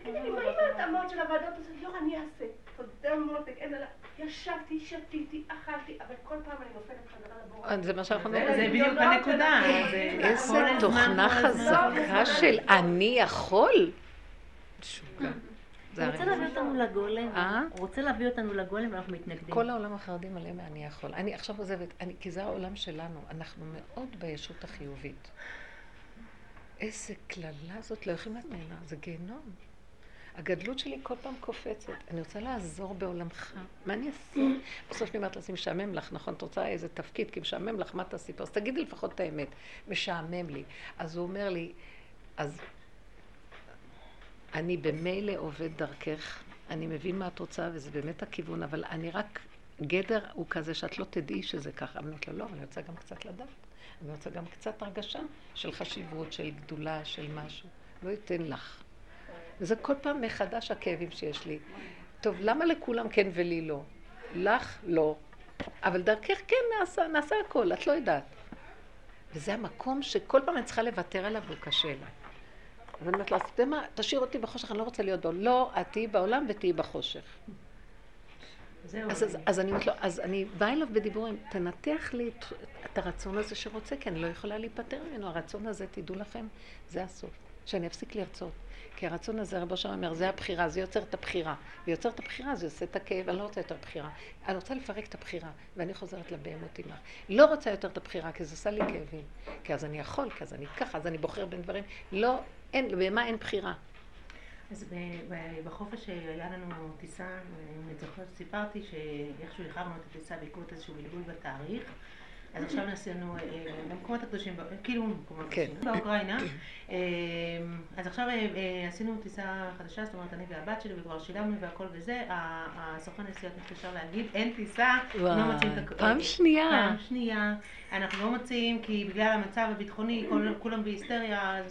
תגידי לי, מה עם ההתאמות של הוועדות? יור, אני אעשה. תודה מותק, אין עליו. ישבתי, שתיתי, אכלתי, אבל כל פעם אני נופלת חזרה לבורות. זה מה שאנחנו אומרים. זה בדיוק הנקודה. איזה תוכנה חזקה של אני יכול. שוגע. הוא רוצה להביא אותנו לגולם. הוא רוצה להביא אותנו לגולם ואנחנו מתנגדים. כל העולם החרדים עליהם אני יכול. אני עכשיו עוזבת, כי זה העולם שלנו. אנחנו מאוד בישות החיובית. איזה כללה זאת, לא יכולים להתנהלה. זה גיהנום. הגדלות שלי כל פעם קופצת. אני רוצה לעזור בעולמך. מה אני אעשה? בסוף אני אומרת לשים משעמם לך, נכון? את רוצה איזה תפקיד, כי משעמם לך, מה תעשי פה? אז תגידי לפחות את האמת. משעמם לי. אז הוא אומר לי, אז אני במילא עובד דרכך, אני מבין מה את רוצה, וזה באמת הכיוון, אבל אני רק, גדר הוא כזה שאת לא תדעי שזה ככה. אני אומרת לו, לא, אבל אני רוצה גם קצת לדעת. אני רוצה גם קצת הרגשה של חשיבות, של גדולה, של משהו. לא ייתן לך. וזה כל פעם מחדש הכאבים שיש לי. טוב, למה לכולם כן ולי לא? לך לא. אבל דרכך כן נעשה, נעשה הכל, את לא יודעת. וזה המקום שכל פעם אני צריכה לוותר עליו והוא קשה לה. אז אני אומרת לה, אתה יודע מה, תשאיר אותי בחושך, אני לא רוצה להיות דול. לא, את תהיי בעולם ותהיי בחושך. אז, אז, אז אני אומרת לו, אז אני באה אליו בדיבורים, תנתח לי את, את הרצון הזה שרוצה, כי אני לא יכולה להיפטר ממנו. הרצון הזה, תדעו לכם, זה הסוף. שאני אפסיק לרצות. כי הרצון הזה, רבו שם אומר, זה הבחירה, זה יוצר את הבחירה. ויוצר את הבחירה, זה עושה את הכאב, אני לא רוצה יותר בחירה. אני רוצה לפרק את הבחירה, ואני חוזרת לבהמות אימך. לא רוצה יותר את הבחירה, כי זה עושה לי כאבים. כי אז אני יכול, כי אז אני ככה, אז אני בוחר בין דברים. לא, אין, בהמה אין בחירה. אז בחופש היה לנו טיסה, אני זוכרת, סיפרתי שאיכשהו איחרנו את הטיסה בעקבות איזשהו בלבול בתאריך. אז עכשיו נעשינו במקומות הקדושים, כאילו במקומות הקדושים, באוקראינה. אז עכשיו עשינו טיסה חדשה, זאת אומרת, אני והבת שלי, וכבר שילמנו והכל וזה, הסוכן נסיעות מתקשר להגיד, אין טיסה, לא מוצאים את הכל. פעם שנייה. פעם שנייה. אנחנו לא מוצאים, כי בגלל המצב הביטחוני, כולם בהיסטריה,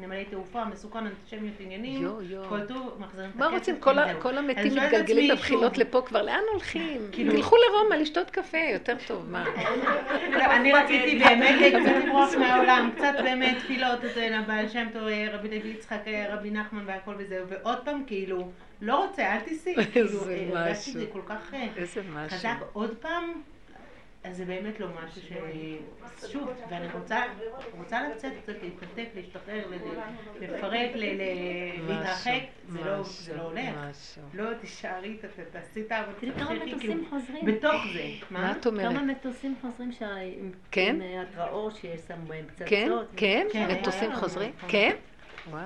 נמלאי תעופה, מסוכן, אנטישמיות עניינים, כל טוב, מחזרים את הכסף. מה רוצים? כל המתים מתגלגלים בבחילות לפה כבר, לאן הולכים? תלכו לרומא לשתות קפה, יותר טוב, מה? אני רציתי באמת קצת לברוח מהעולם, קצת באמת תפילות, את הבעל שם טוב, רבי דוד יצחק, רבי נחמן והכל וזהו, ועוד פעם כאילו, לא רוצה, אל תיסי, כאילו, הרגשתי את זה כל כך חזק, עוד פעם, אז זה באמת לא משהו שאני, שוב, ואני רוצה לצאת קצת, להתנתק, להשתחרר, לפרק, להתרחק, זה לא הולך, לא תישארי, תעשי את העבודה, תראי כמה מטוסים חוזרים, בתוך זה, מה את אומרת? כמה מטוסים חוזרים עם התראור שיש שם בהם קצת זאת, כן, כן, מטוסים חוזרים, כן, וואי.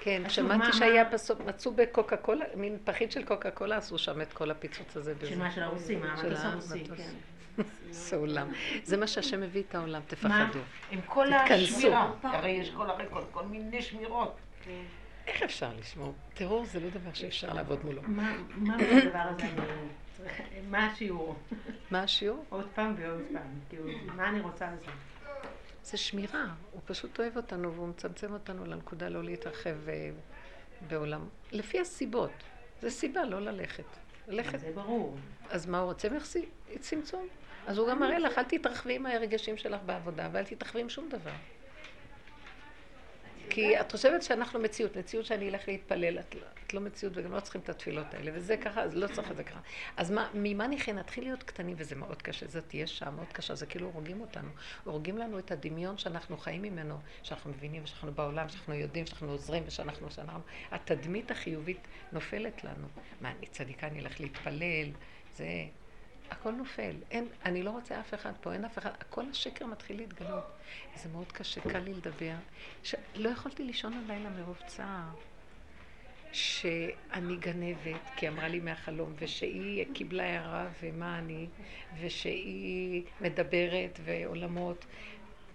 כן, שמעתי שהיה בסוף, מצאו בקוקה קולה, מין פחית של קוקה קולה, עשו שם את כל הפיצוץ הזה. של מה של הרוסים, המטוס הרוסי, כן. זה עולם. זה מה שהשם הביא את העולם, תפחדו. עם כל השמירה, הרי יש כל הרקורד, כל מיני שמירות. איך אפשר לשמור? טרור זה לא דבר שאפשר לעבוד מולו. מה הדבר הזה? מה השיעור? מה השיעור? עוד פעם ועוד פעם. מה אני רוצה לזה? זה שמירה, הוא פשוט אוהב אותנו והוא מצמצם אותנו לנקודה לא להתרחב בעולם. לפי הסיבות, זה סיבה לא ללכת. ללכת. זה ברור. אז מה הוא רוצה מחסי? צמצום. אז הוא גם מראה לך, אל תתרחבי עם הרגשים שלך בעבודה, ואל תתרחבי עם שום דבר. כי את חושבת שאנחנו מציאות, מציאות שאני אלך להתפלל, את לא, את לא מציאות וגם לא צריכים את התפילות האלה, וזה ככה, אז לא צריך את זה ככה. אז מה, ממה נכן, נתחיל להיות קטנים, וזה מאוד קשה, זה תהיה שעה מאוד קשה, זה כאילו הורגים אותנו, הורגים לנו את הדמיון שאנחנו חיים ממנו, שאנחנו מבינים, שאנחנו בעולם, שאנחנו יודעים, שאנחנו עוזרים, ושאנחנו, שאנחנו, התדמית החיובית נופלת לנו. מה, אני צדיקה, אני אלך להתפלל, זה, הכל נופל. אין, אני לא רוצה אף אחד פה, אין אף אחד, הכל השקר מתחיל להתגלות. זה מאוד קשה, קל לי לדבר. ש... לא יכולתי לישון הלילה מרוב צער, שאני גנבת, כי אמרה לי מהחלום, ושהיא קיבלה הערה ומה אני, ושהיא מדברת ועולמות.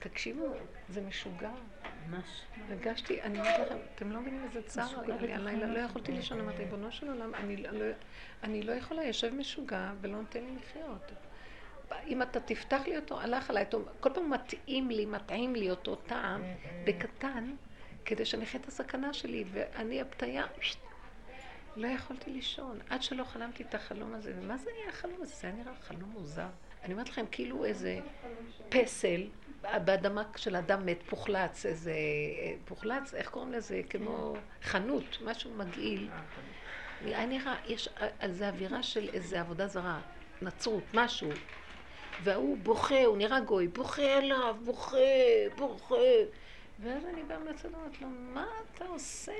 תקשיבו, זה משוגע. הרגשתי, אני אומרת לכם, אתם לא מבינים איזה צער, הלילה לא יכולתי לישון, אמרתי, ריבונו של עולם, אני לא יכולה, יושב משוגע ולא נותן לי לחיות. אם אתה תפתח לי אותו, הלך עליי, כל פעם מתאים לי, מתאים לי אותו טעם בקטן, כדי שנחיה את הסכנה שלי, ואני הפתיה, לא יכולתי לישון, עד שלא חלמתי את החלום הזה. ומה זה היה החלום הזה? זה היה נראה חלום מוזר. אני אומרת לכם, כאילו איזה פסל, באדמה של אדם מת, פוחלץ, איזה פוחלץ, איך קוראים לזה? כמו חנות, משהו מגעיל. היה נראה, יש על זה אווירה של איזה עבודה זרה, נצרות, משהו. והוא בוכה, הוא נראה גוי, בוכה אליו, בוכה, בוכה. ואז אני באה לצדות לו, מה אתה עושה?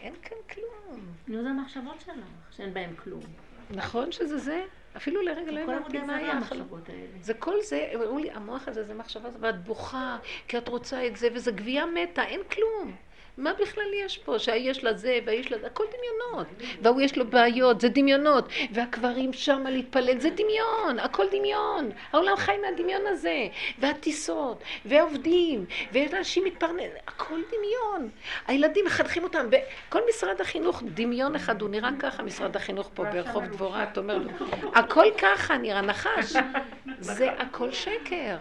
אין כאן כלום. נו, זה המחשבות שלך, שאין בהן כלום. נכון שזה זה? אפילו לרגע לא הבאתי מה היה המחשבות האלה. זה כל זה, אמרו לי, המוח הזה זה מחשבה, ואת בוכה, כי את רוצה את זה, וזה גבייה מתה, אין כלום. מה בכלל יש פה? שהיש לה זה, והיש לה זה, הכל דמיונות. והוא יש לו בעיות, זה דמיונות. והקברים שם להתפלל, זה דמיון, הכל דמיון. העולם חי מהדמיון הזה. והטיסות, והעובדים, ואנשים מתפרנס, הכל דמיון. הילדים מחנכים אותם, וכל משרד החינוך, דמיון אחד, הוא נראה ככה, משרד החינוך פה ברחוב דבורה, אתה אומר לו, הכל ככה, נראה נחש. זה הכל שקר.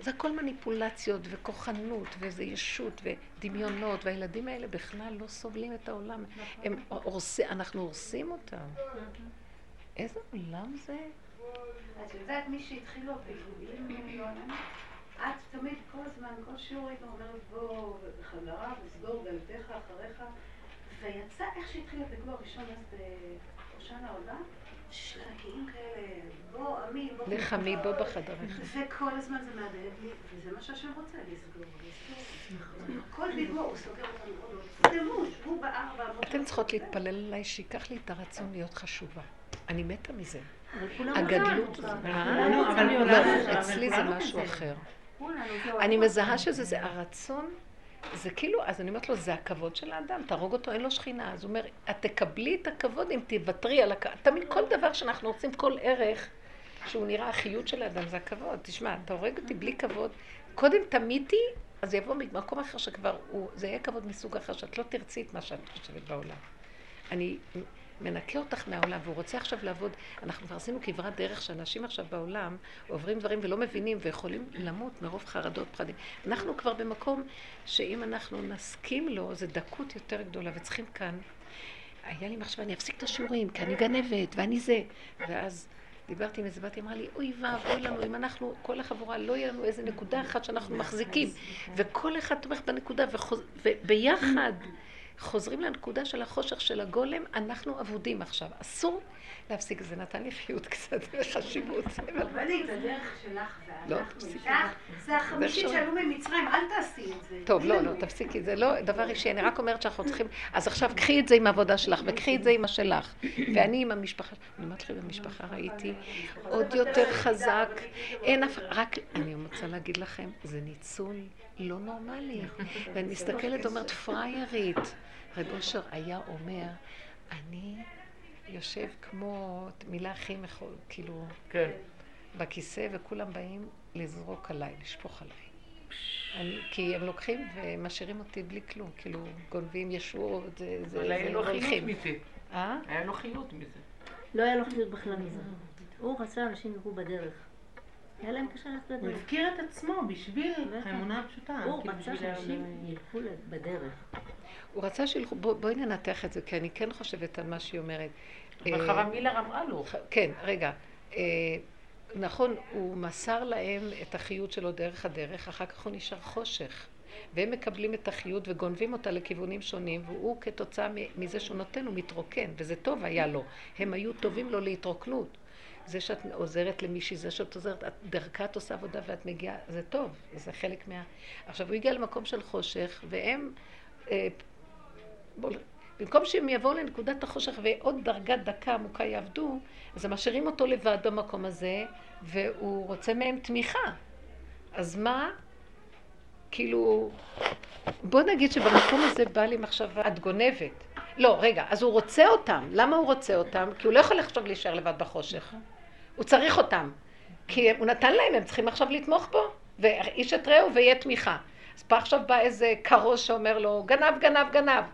זה הכל מניפולציות וכוחנות ואיזה ישות ודמיונות, והילדים האלה בכלל לא סובלים את העולם. הם הורסים, אנחנו הורסים אותם. איזה עולם זה? את יודעת, מי שהתחילו הפעילים, את תמיד כל הזמן, כל שיעור הייתה אומרת, בוא בחזרה וסגור דלתך אחריך, ויצא איך שהתחיל הפעילים הראשון אז בראשון העולם, שלקים כאלה, בוא עמי, בוא בחדרך. לחמי, בוא בחדרך. וכל הזמן זה מהדהד לי, וזה מה שהשם רוצה, לסגור, לסגור. כל בידמו הוא סוגר אותנו עוד עוד. זה מוש, הוא בארבע. אתם צריכות להתפלל עליי שיקח לי את הרצון להיות חשובה. אני מתה מזה. הגדלות... אצלי זה משהו אחר. אני מזהה שזה הרצון, זה כאילו, אז אני אומרת לו, זה הכבוד של האדם, תרוג אותו, אין לו שכינה. אז הוא אומר, את תקבלי את הכבוד אם תוותרי על הכבוד. תמיד כל דבר שאנחנו רוצים, כל ערך, שהוא נראה החיות של האדם, זה הכבוד. תשמע, אתה הורג אותי בלי כבוד. קודם תמיתי, אז יבוא ממקום אחר שכבר הוא, זה יהיה כבוד מסוג אחר, שאת לא תרצי את מה שאת חושבת בעולם. אני מנקה אותך מהעולם, והוא רוצה עכשיו לעבוד. אנחנו כבר עשינו כברת דרך שאנשים עכשיו בעולם עוברים דברים ולא מבינים ויכולים למות מרוב חרדות פחדים. אנחנו כבר במקום שאם אנחנו נסכים לו, זה דקות יותר גדולה וצריכים כאן. היה לי מחשבה, אני אפסיק את השיעורים, כי אני גנבת ואני זה. ואז דיברתי עם איזה בת, היא אמרה לי, אוי ואבוי לנו, אם אנחנו, כל החבורה לא יהיה לנו איזה נקודה אחת שאנחנו מחזיקים. וכל אחד תומך בנקודה וחוז... וביחד. חוזרים לנקודה של החושך של הגולם, אנחנו עבודים עכשיו. אסור להפסיק, זה נתן לי חיות קצת וחשיבות. אבל את הדרך שלך ואנחנו, זה החמישית שעלו ממצרים, אל תעשי את זה. טוב, לא, לא, תפסיקי, זה לא דבר אישי, אני רק אומרת שאנחנו צריכים, אז עכשיו קחי את זה עם העבודה שלך וקחי את זה עם השלך. ואני עם המשפחה, אני אומרת לכם, במשפחה ראיתי עוד יותר חזק, אין אף, רק, אני רוצה להגיד לכם, זה ניצול לא נורמלי. ואני מסתכלת, אומרת פריירית, רב אושר היה אומר, אני יושב כמו מילה הכי מחול, כאילו, כן. בכיסא, וכולם באים לזרוק עליי, לשפוך עליי. אני, כי הם לוקחים ומשאירים אותי בלי כלום, כאילו, גונבים ישועות, זה הולכים. אבל היה לו חיות מזה. אה? היה לו חיות מזה. לא היה לו חיות בכלל מזה. הוא רצה, אנשים נראו בדרך. היה להם קשה ללכת בדרך. הוא הזכיר את עצמו בשביל האמונה הפשוטה. הוא רצה שאנשים ילכו בדרך. הוא רצה שילכו, בואי ננתח את זה, כי אני כן חושבת על מה שהיא אומרת. אבל חרמילה רמאה לו. כן, רגע. נכון, הוא מסר להם את החיות שלו דרך הדרך, אחר כך הוא נשאר חושך. והם מקבלים את החיות וגונבים אותה לכיוונים שונים, והוא כתוצאה מזה שהוא נותן, הוא מתרוקן, וזה טוב היה לו. הם היו טובים לו להתרוקנות. זה שאת עוזרת למישהי, זה שאת עוזרת, את דרכה את עושה עבודה ואת מגיעה, זה טוב, זה חלק מה... עכשיו, הוא הגיע למקום של חושך, והם... אה, בול, במקום שהם יבואו לנקודת החושך ועוד דרגת דקה עמוקה יעבדו, אז הם משאירים אותו לבד במקום הזה, והוא רוצה מהם תמיכה. אז מה? כאילו... בוא נגיד שבמקום הזה בא לי מחשבה, את גונבת. לא, רגע, אז הוא רוצה אותם. למה הוא רוצה אותם? כי הוא לא יכול עכשיו להישאר לבד בחושך. הוא צריך אותם. כי הוא נתן להם, הם צריכים עכשיו לתמוך בו. ואיש את ראהו ויהיה תמיכה. אז פה עכשיו בא איזה קרוש שאומר לו, גנב, גנב, גנב.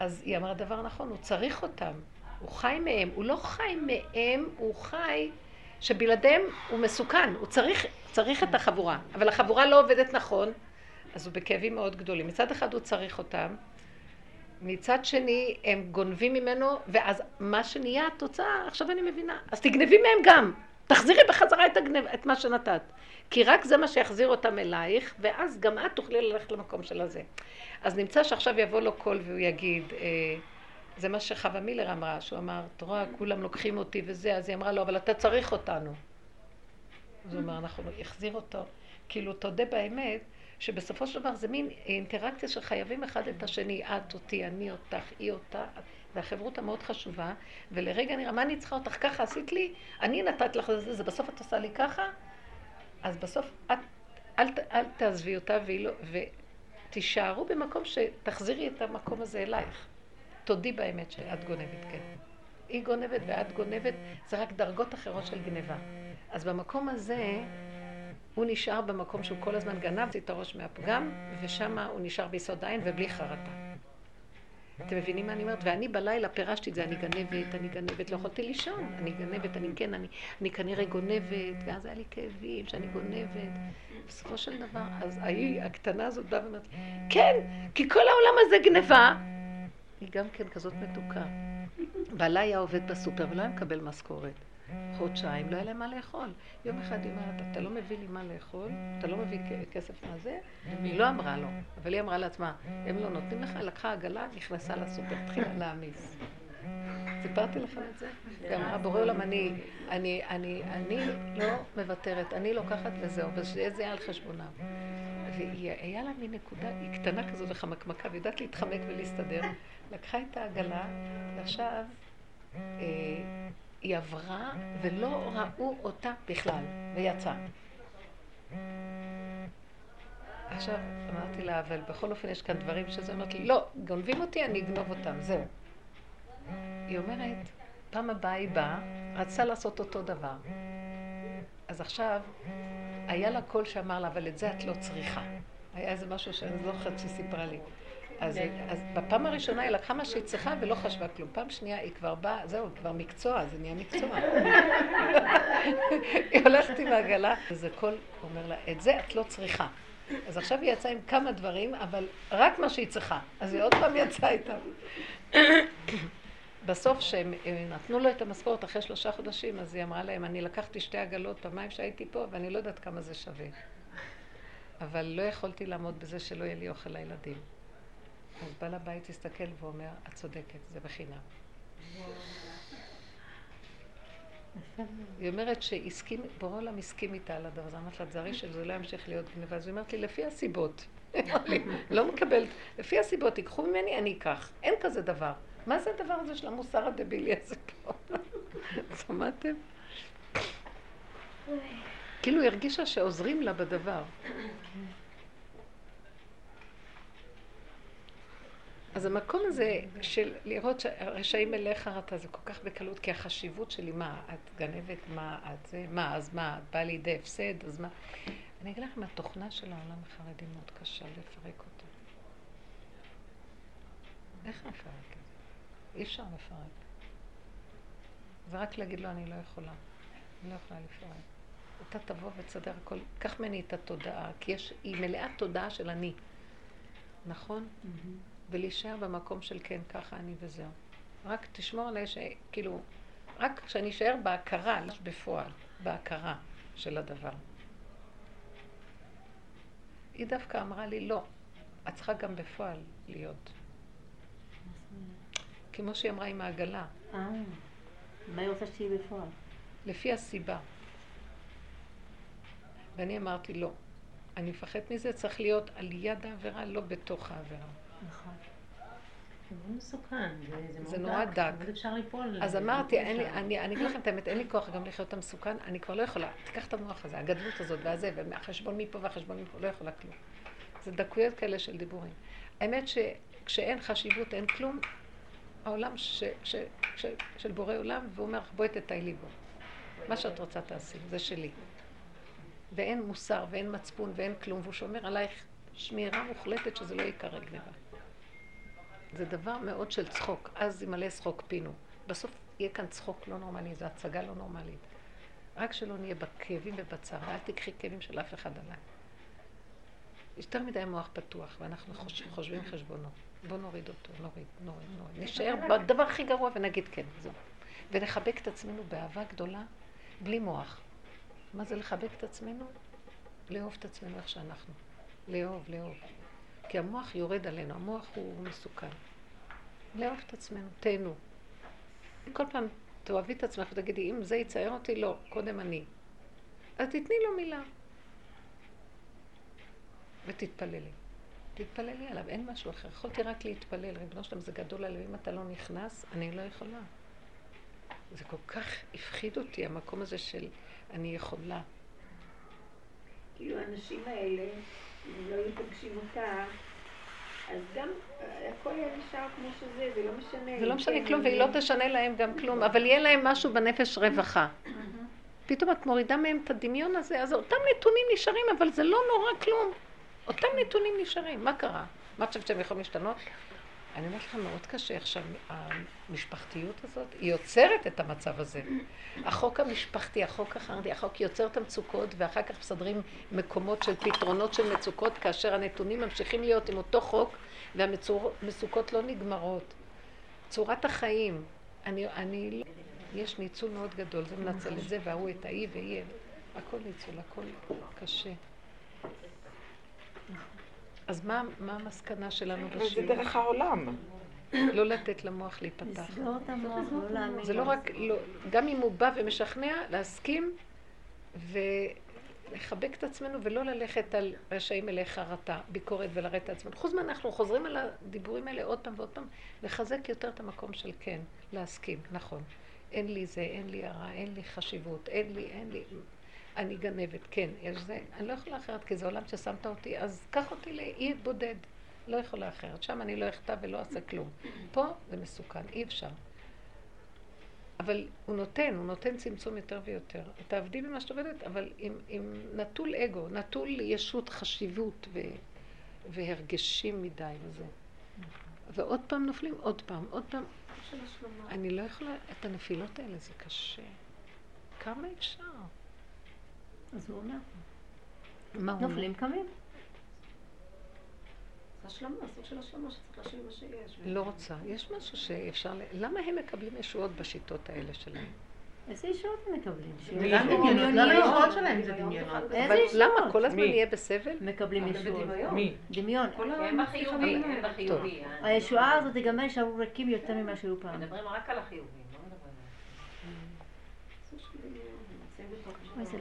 אז היא אמרה דבר נכון, הוא צריך אותם, הוא חי מהם, הוא לא חי מהם, הוא חי שבלעדיהם הוא מסוכן, הוא צריך, צריך את החבורה, אבל החבורה לא עובדת נכון, אז הוא בכאבים מאוד גדולים. מצד אחד הוא צריך אותם, מצד שני הם גונבים ממנו, ואז מה שנהיה התוצאה, עכשיו אני מבינה, אז תגנבי מהם גם, תחזירי בחזרה את, הגנב, את מה שנתת, כי רק זה מה שיחזיר אותם אלייך, ואז גם את תוכלי ללכת למקום של הזה. אז נמצא שעכשיו יבוא לו קול והוא יגיד, זה מה שחווה מילר אמרה, שהוא אמר, תראה, כולם לוקחים אותי וזה, אז היא אמרה לו, אבל אתה צריך אותנו. אז הוא אמר, אנחנו יחזיר אותו, כאילו תודה באמת, שבסופו של דבר זה מין אינטראקציה שחייבים אחד את השני, את אותי, אני אותך, היא אותה, והחברות המאוד חשובה, ולרגע נראה, מה אני צריכה אותך? ככה עשית לי, אני נתת לך לזה, זה בסוף את עושה לי ככה, אז בסוף את, אל, אל תעזבי אותה והיא לא, ותישארו במקום שתחזירי את המקום הזה אלייך. תודי באמת שאת גונבת, כן. היא גונבת ואת גונבת, זה רק דרגות אחרות של גניבה. אז במקום הזה, הוא נשאר במקום שהוא כל הזמן גנב, את הראש מהפגם, ושם הוא נשאר ביסוד העין ובלי חרטה. אתם מבינים מה אני אומרת? ואני בלילה פירשתי את זה, אני גנבת, אני גנבת, לא יכולתי לישון. אני גנבת, אני כן, אני, אני כנראה גונבת, ואז היה לי כאבים שאני גונבת. בסופו של דבר, אז ההיא הקטנה הזאת באה ואומרת, כן, כי כל העולם הזה גניבה. היא גם כן כזאת מתוקה. בעלה היה עובד בסופר ולא היה מקבל משכורת. חודשיים, לא היה להם מה לאכול. יום אחד היא אומרת, אתה לא מביא לי מה לאכול, אתה לא מביא כסף מהזה, היא לא אמרה לו, אבל היא אמרה לעצמה, הם לא נותנים לך, לקחה עגלה, נכנסה לסופר, תחילה להעמיס. סיפרתי לכם את זה? היא אמרה, בורא עולם, אני, אני, אני, אני לא מוותרת, אני לוקחת וזהו, וזה היה על חשבונם. והיה לה מין נקודה, היא קטנה כזו לחמקמקה, וידעת להתחמק ולהסתדר, לקחה את העגלה, ועכשיו, היא עברה ולא ראו אותה בכלל, ויצאה. עכשיו אמרתי לה, אבל בכל אופן יש כאן דברים שזה אומרת לי, לא, גונבים אותי, אני אגנוב אותם, זהו. היא אומרת, פעם הבאה היא באה, רצה לעשות אותו דבר. אז עכשיו, היה לה קול שאמר לה, אבל את זה את לא צריכה. היה איזה משהו שאני לא חושבת שסיפרה לי. אז, אז בפעם הראשונה היא לקחה מה שהיא צריכה ולא חשבה כלום. פעם שנייה היא כבר באה, זהו, כבר מקצוע, זה נהיה מקצוע. היא הולכת עם העגלה, אז הכל אומר לה, את זה את לא צריכה. אז עכשיו היא יצאה עם כמה דברים, אבל רק מה שהיא צריכה. אז היא עוד פעם יצאה איתם. בסוף שהם נתנו לו את המשכורת אחרי שלושה חודשים, אז היא אמרה להם, אני לקחתי שתי עגלות פעמיים שהייתי פה, ואני לא יודעת כמה זה שווה. אבל לא יכולתי לעמוד בזה שלא יהיה לי אוכל לילדים. אז בא לבית, הסתכל ואומר, את צודקת, זה בחינם. היא אומרת שהסכים, בורא עולם הסכים איתה על הדבר, אז אמרת לה, תזהרי שזה לא ימשיך להיות גניבה, אז היא אומרת לי, לפי הסיבות, לא מקבלת, לפי הסיבות, תיקחו ממני, אני אקח, אין כזה דבר. מה זה הדבר הזה של המוסר הדבילי הזה פה? שמעתם? כאילו היא הרגישה שעוזרים לה בדבר. אז המקום הזה של לראות שהרשעים אליך אתה זה כל כך בקלות, כי החשיבות שלי, מה את גנבת, מה את זה, מה אז מה, את באה לידי הפסד, אז מה? אני אגיד לכם, התוכנה של העולם החרדי מאוד קשה לפרק אותה. איך נפרק את זה? אי אפשר לפרק. זה רק להגיד לו, אני לא יכולה. אני לא יכולה לפרק. אתה תבוא ותסדר הכל, קח מני את התודעה, כי יש, היא מלאה תודעה של אני. נכון? ולהישאר במקום של כן, ככה אני וזהו. רק תשמור עליי ש... כאילו, רק כשאני אשאר בהכרה, לא בפועל, בהכרה של הדבר. היא דווקא אמרה לי, לא, את צריכה גם בפועל להיות. כמו שהיא אמרה עם העגלה. אה, מה היא רוצה שהיא בפועל? לפי הסיבה. ואני אמרתי, לא, אני מפחד מזה, צריך להיות על יד העבירה, לא בתוך העבירה. נכון. זה מאוד מסוכן, זה נורא דק. אז אמרתי, אני אגיד לכם את האמת, אין לי כוח גם לחיות את המסוכן, אני כבר לא יכולה, תיקח את המוח הזה, הגדלות הזאת והזה, והחשבון מפה והחשבון מפה, לא יכולה כלום. זה דקויות כאלה של דיבורים. האמת שכשאין חשיבות, אין כלום, העולם של בורא עולם, והוא אומר, בואי תטיילי בו. מה שאת רוצה תעשי, זה שלי. ואין מוסר ואין מצפון ואין כלום, והוא שומר עלייך שמירה מוחלטת שזה לא יקרה גניבה. זה דבר מאוד של צחוק, אז ימלא צחוק פינו. בסוף יהיה כאן צחוק לא נורמלי, זו הצגה לא נורמלית. רק שלא נהיה בכאבים ובצער, אל תקחי כאבים של אף אחד עליי. יותר מדי מוח פתוח, ואנחנו חושבים, חושבים חשבונו. בוא נוריד אותו, נוריד, נוריד, נוריד. נשאר בדבר הכי גרוע ונגיד כן, זו. ונחבק את עצמנו באהבה גדולה, בלי מוח. מה זה לחבק את עצמנו? לאהוב את עצמנו איך שאנחנו. לאהוב, לאהוב. כי המוח יורד עלינו, המוח הוא מסוכן. לאהוב את עצמנו, תהנו. כל פעם תאהבי את עצמך ותגידי, אם זה יצייר אותי, לא, קודם אני. אז תתני לו מילה. ותתפללי. תתפללי עליו, אין משהו אחר. יכולתי רק להתפלל, רבנו שלם זה גדול עליו, אם אתה לא נכנס, אני לא יכולה. זה כל כך הפחיד אותי, המקום הזה של אני יכולה. כאילו, האנשים האלה, אם לא יפגשים אותה, אז גם הכל יהיה נשאר כמו שזה, זה לא משנה. זה לא משנה כלום, והיא לא תשנה להם גם כלום, אבל יהיה להם משהו בנפש רווחה. פתאום את מורידה מהם את הדמיון הזה, אז אותם נתונים נשארים, אבל זה לא נורא כלום. אותם נתונים נשארים, מה קרה? מה חושבת שהם יכולים להשתנות? אני אומרת לכם, מאוד קשה עכשיו, המשפחתיות הזאת, היא יוצרת את המצב הזה. החוק המשפחתי, החוק החרדי, החוק יוצר את המצוקות, ואחר כך מסדרים מקומות של פתרונות של מצוקות, כאשר הנתונים ממשיכים להיות עם אותו חוק, והמצוקות לא נגמרות. צורת החיים, אני, אני לא... יש ניצול מאוד גדול, זה מנצל את זה, והוא את האי והיא, הכל ניצול, הכל קשה. אז מה, מה המסקנה שלנו בשביל? אבל זה דרך העולם. לא לתת למוח להיפתח. לסגור את המוח, לא להאמין. זה לא רק, לא, גם אם הוא בא ומשכנע, להסכים ולחבק את עצמנו ולא ללכת על רשעים אלי חרטה, ביקורת ולראה את עצמנו. חוץ מהאנחנו חוזרים על הדיבורים האלה עוד פעם ועוד פעם, לחזק יותר את המקום של כן, להסכים, נכון. אין לי זה, אין לי הרע, אין לי חשיבות, אין לי, אין לי... אני גנבת, כן, יש זה, אני לא יכולה אחרת, כי זה עולם ששמת אותי, אז קח אותי לאי בודד, לא יכולה אחרת, שם אני לא אכתב ולא אעשה כלום. פה זה מסוכן, אי אפשר. אבל הוא נותן, הוא נותן צמצום יותר ויותר. תעבדי במה שאת עובדת, אבל עם, עם נטול אגו, נטול ישות חשיבות ו, והרגשים מדי וזה. ועוד פעם נופלים, עוד פעם, עוד פעם. אני לא יכולה, את הנפילות האלה זה קשה. כמה אפשר? אז הוא אומר, מה הוא אומר? נופלים קמים. השלמה, הסוג של השלמה שצריך להשאיר מה שיש. לא רוצה, יש משהו שאפשר... למה הם מקבלים ישועות בשיטות האלה שלהם? איזה ישועות הם מקבלים? למה הישועות שלהם זה דמיונות? איזה ישועות? למה? כל הזמן יהיה בסבל? מקבלים ישועות. מי? דמיון. הם החיובים, הם החיובים. הישועה הזאת גם הם שעברו רכים יותר ממה שהיו פעם. מדברים רק על החיובים, לא מדברים על זה.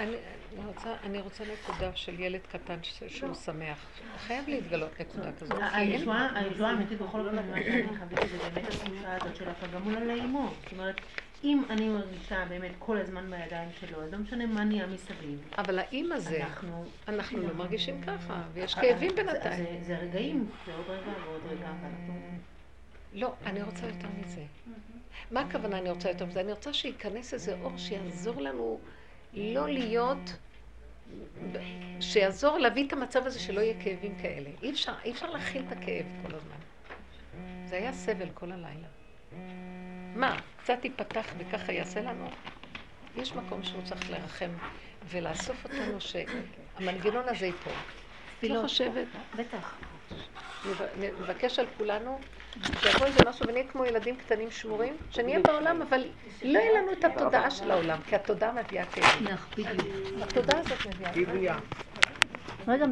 אני, אני רוצה, אני רוצה נקודה של ילד קטן שהוא שמח. חייב להתגלות נקודה כזאת. הישועה האמיתית בכל אופן מה שאני חוויתי זה באמת התחושה הזאת של הפגמול על האימו. זאת אומרת, אם אני מרגישה באמת כל הזמן בידיים שלו, אז לא משנה מה נהיה מסביב. אבל האם הזה, אנחנו לא מרגישים ככה, ויש כאבים בינתיים. זה רגעים, זה עוד רגע ועוד רגע. לא, אני רוצה יותר מזה. מה הכוונה אני רוצה יותר מזה? אני רוצה שייכנס איזה אור שיעזור לנו לא להיות, שיעזור להביא את המצב הזה שלא יהיה כאבים כאלה. אי אפשר, אי אפשר להכיל את הכאב כל הזמן. זה היה סבל כל הלילה. מה? קצת ייפתח וככה יעשה לנו? יש מקום שהוא צריך לרחם ולאסוף אותנו שהמנגנון הזה ייפול. לא חושבת. בטח. נבקש על כולנו שיבוא איזה משהו ונהיה כמו ילדים קטנים שמורים, שנהיה בעולם, אבל לא יהיה לנו את התודעה של העולם, כי התודעה מביאה כאלה. התודעה הזאת מביאה כאלה. רגע,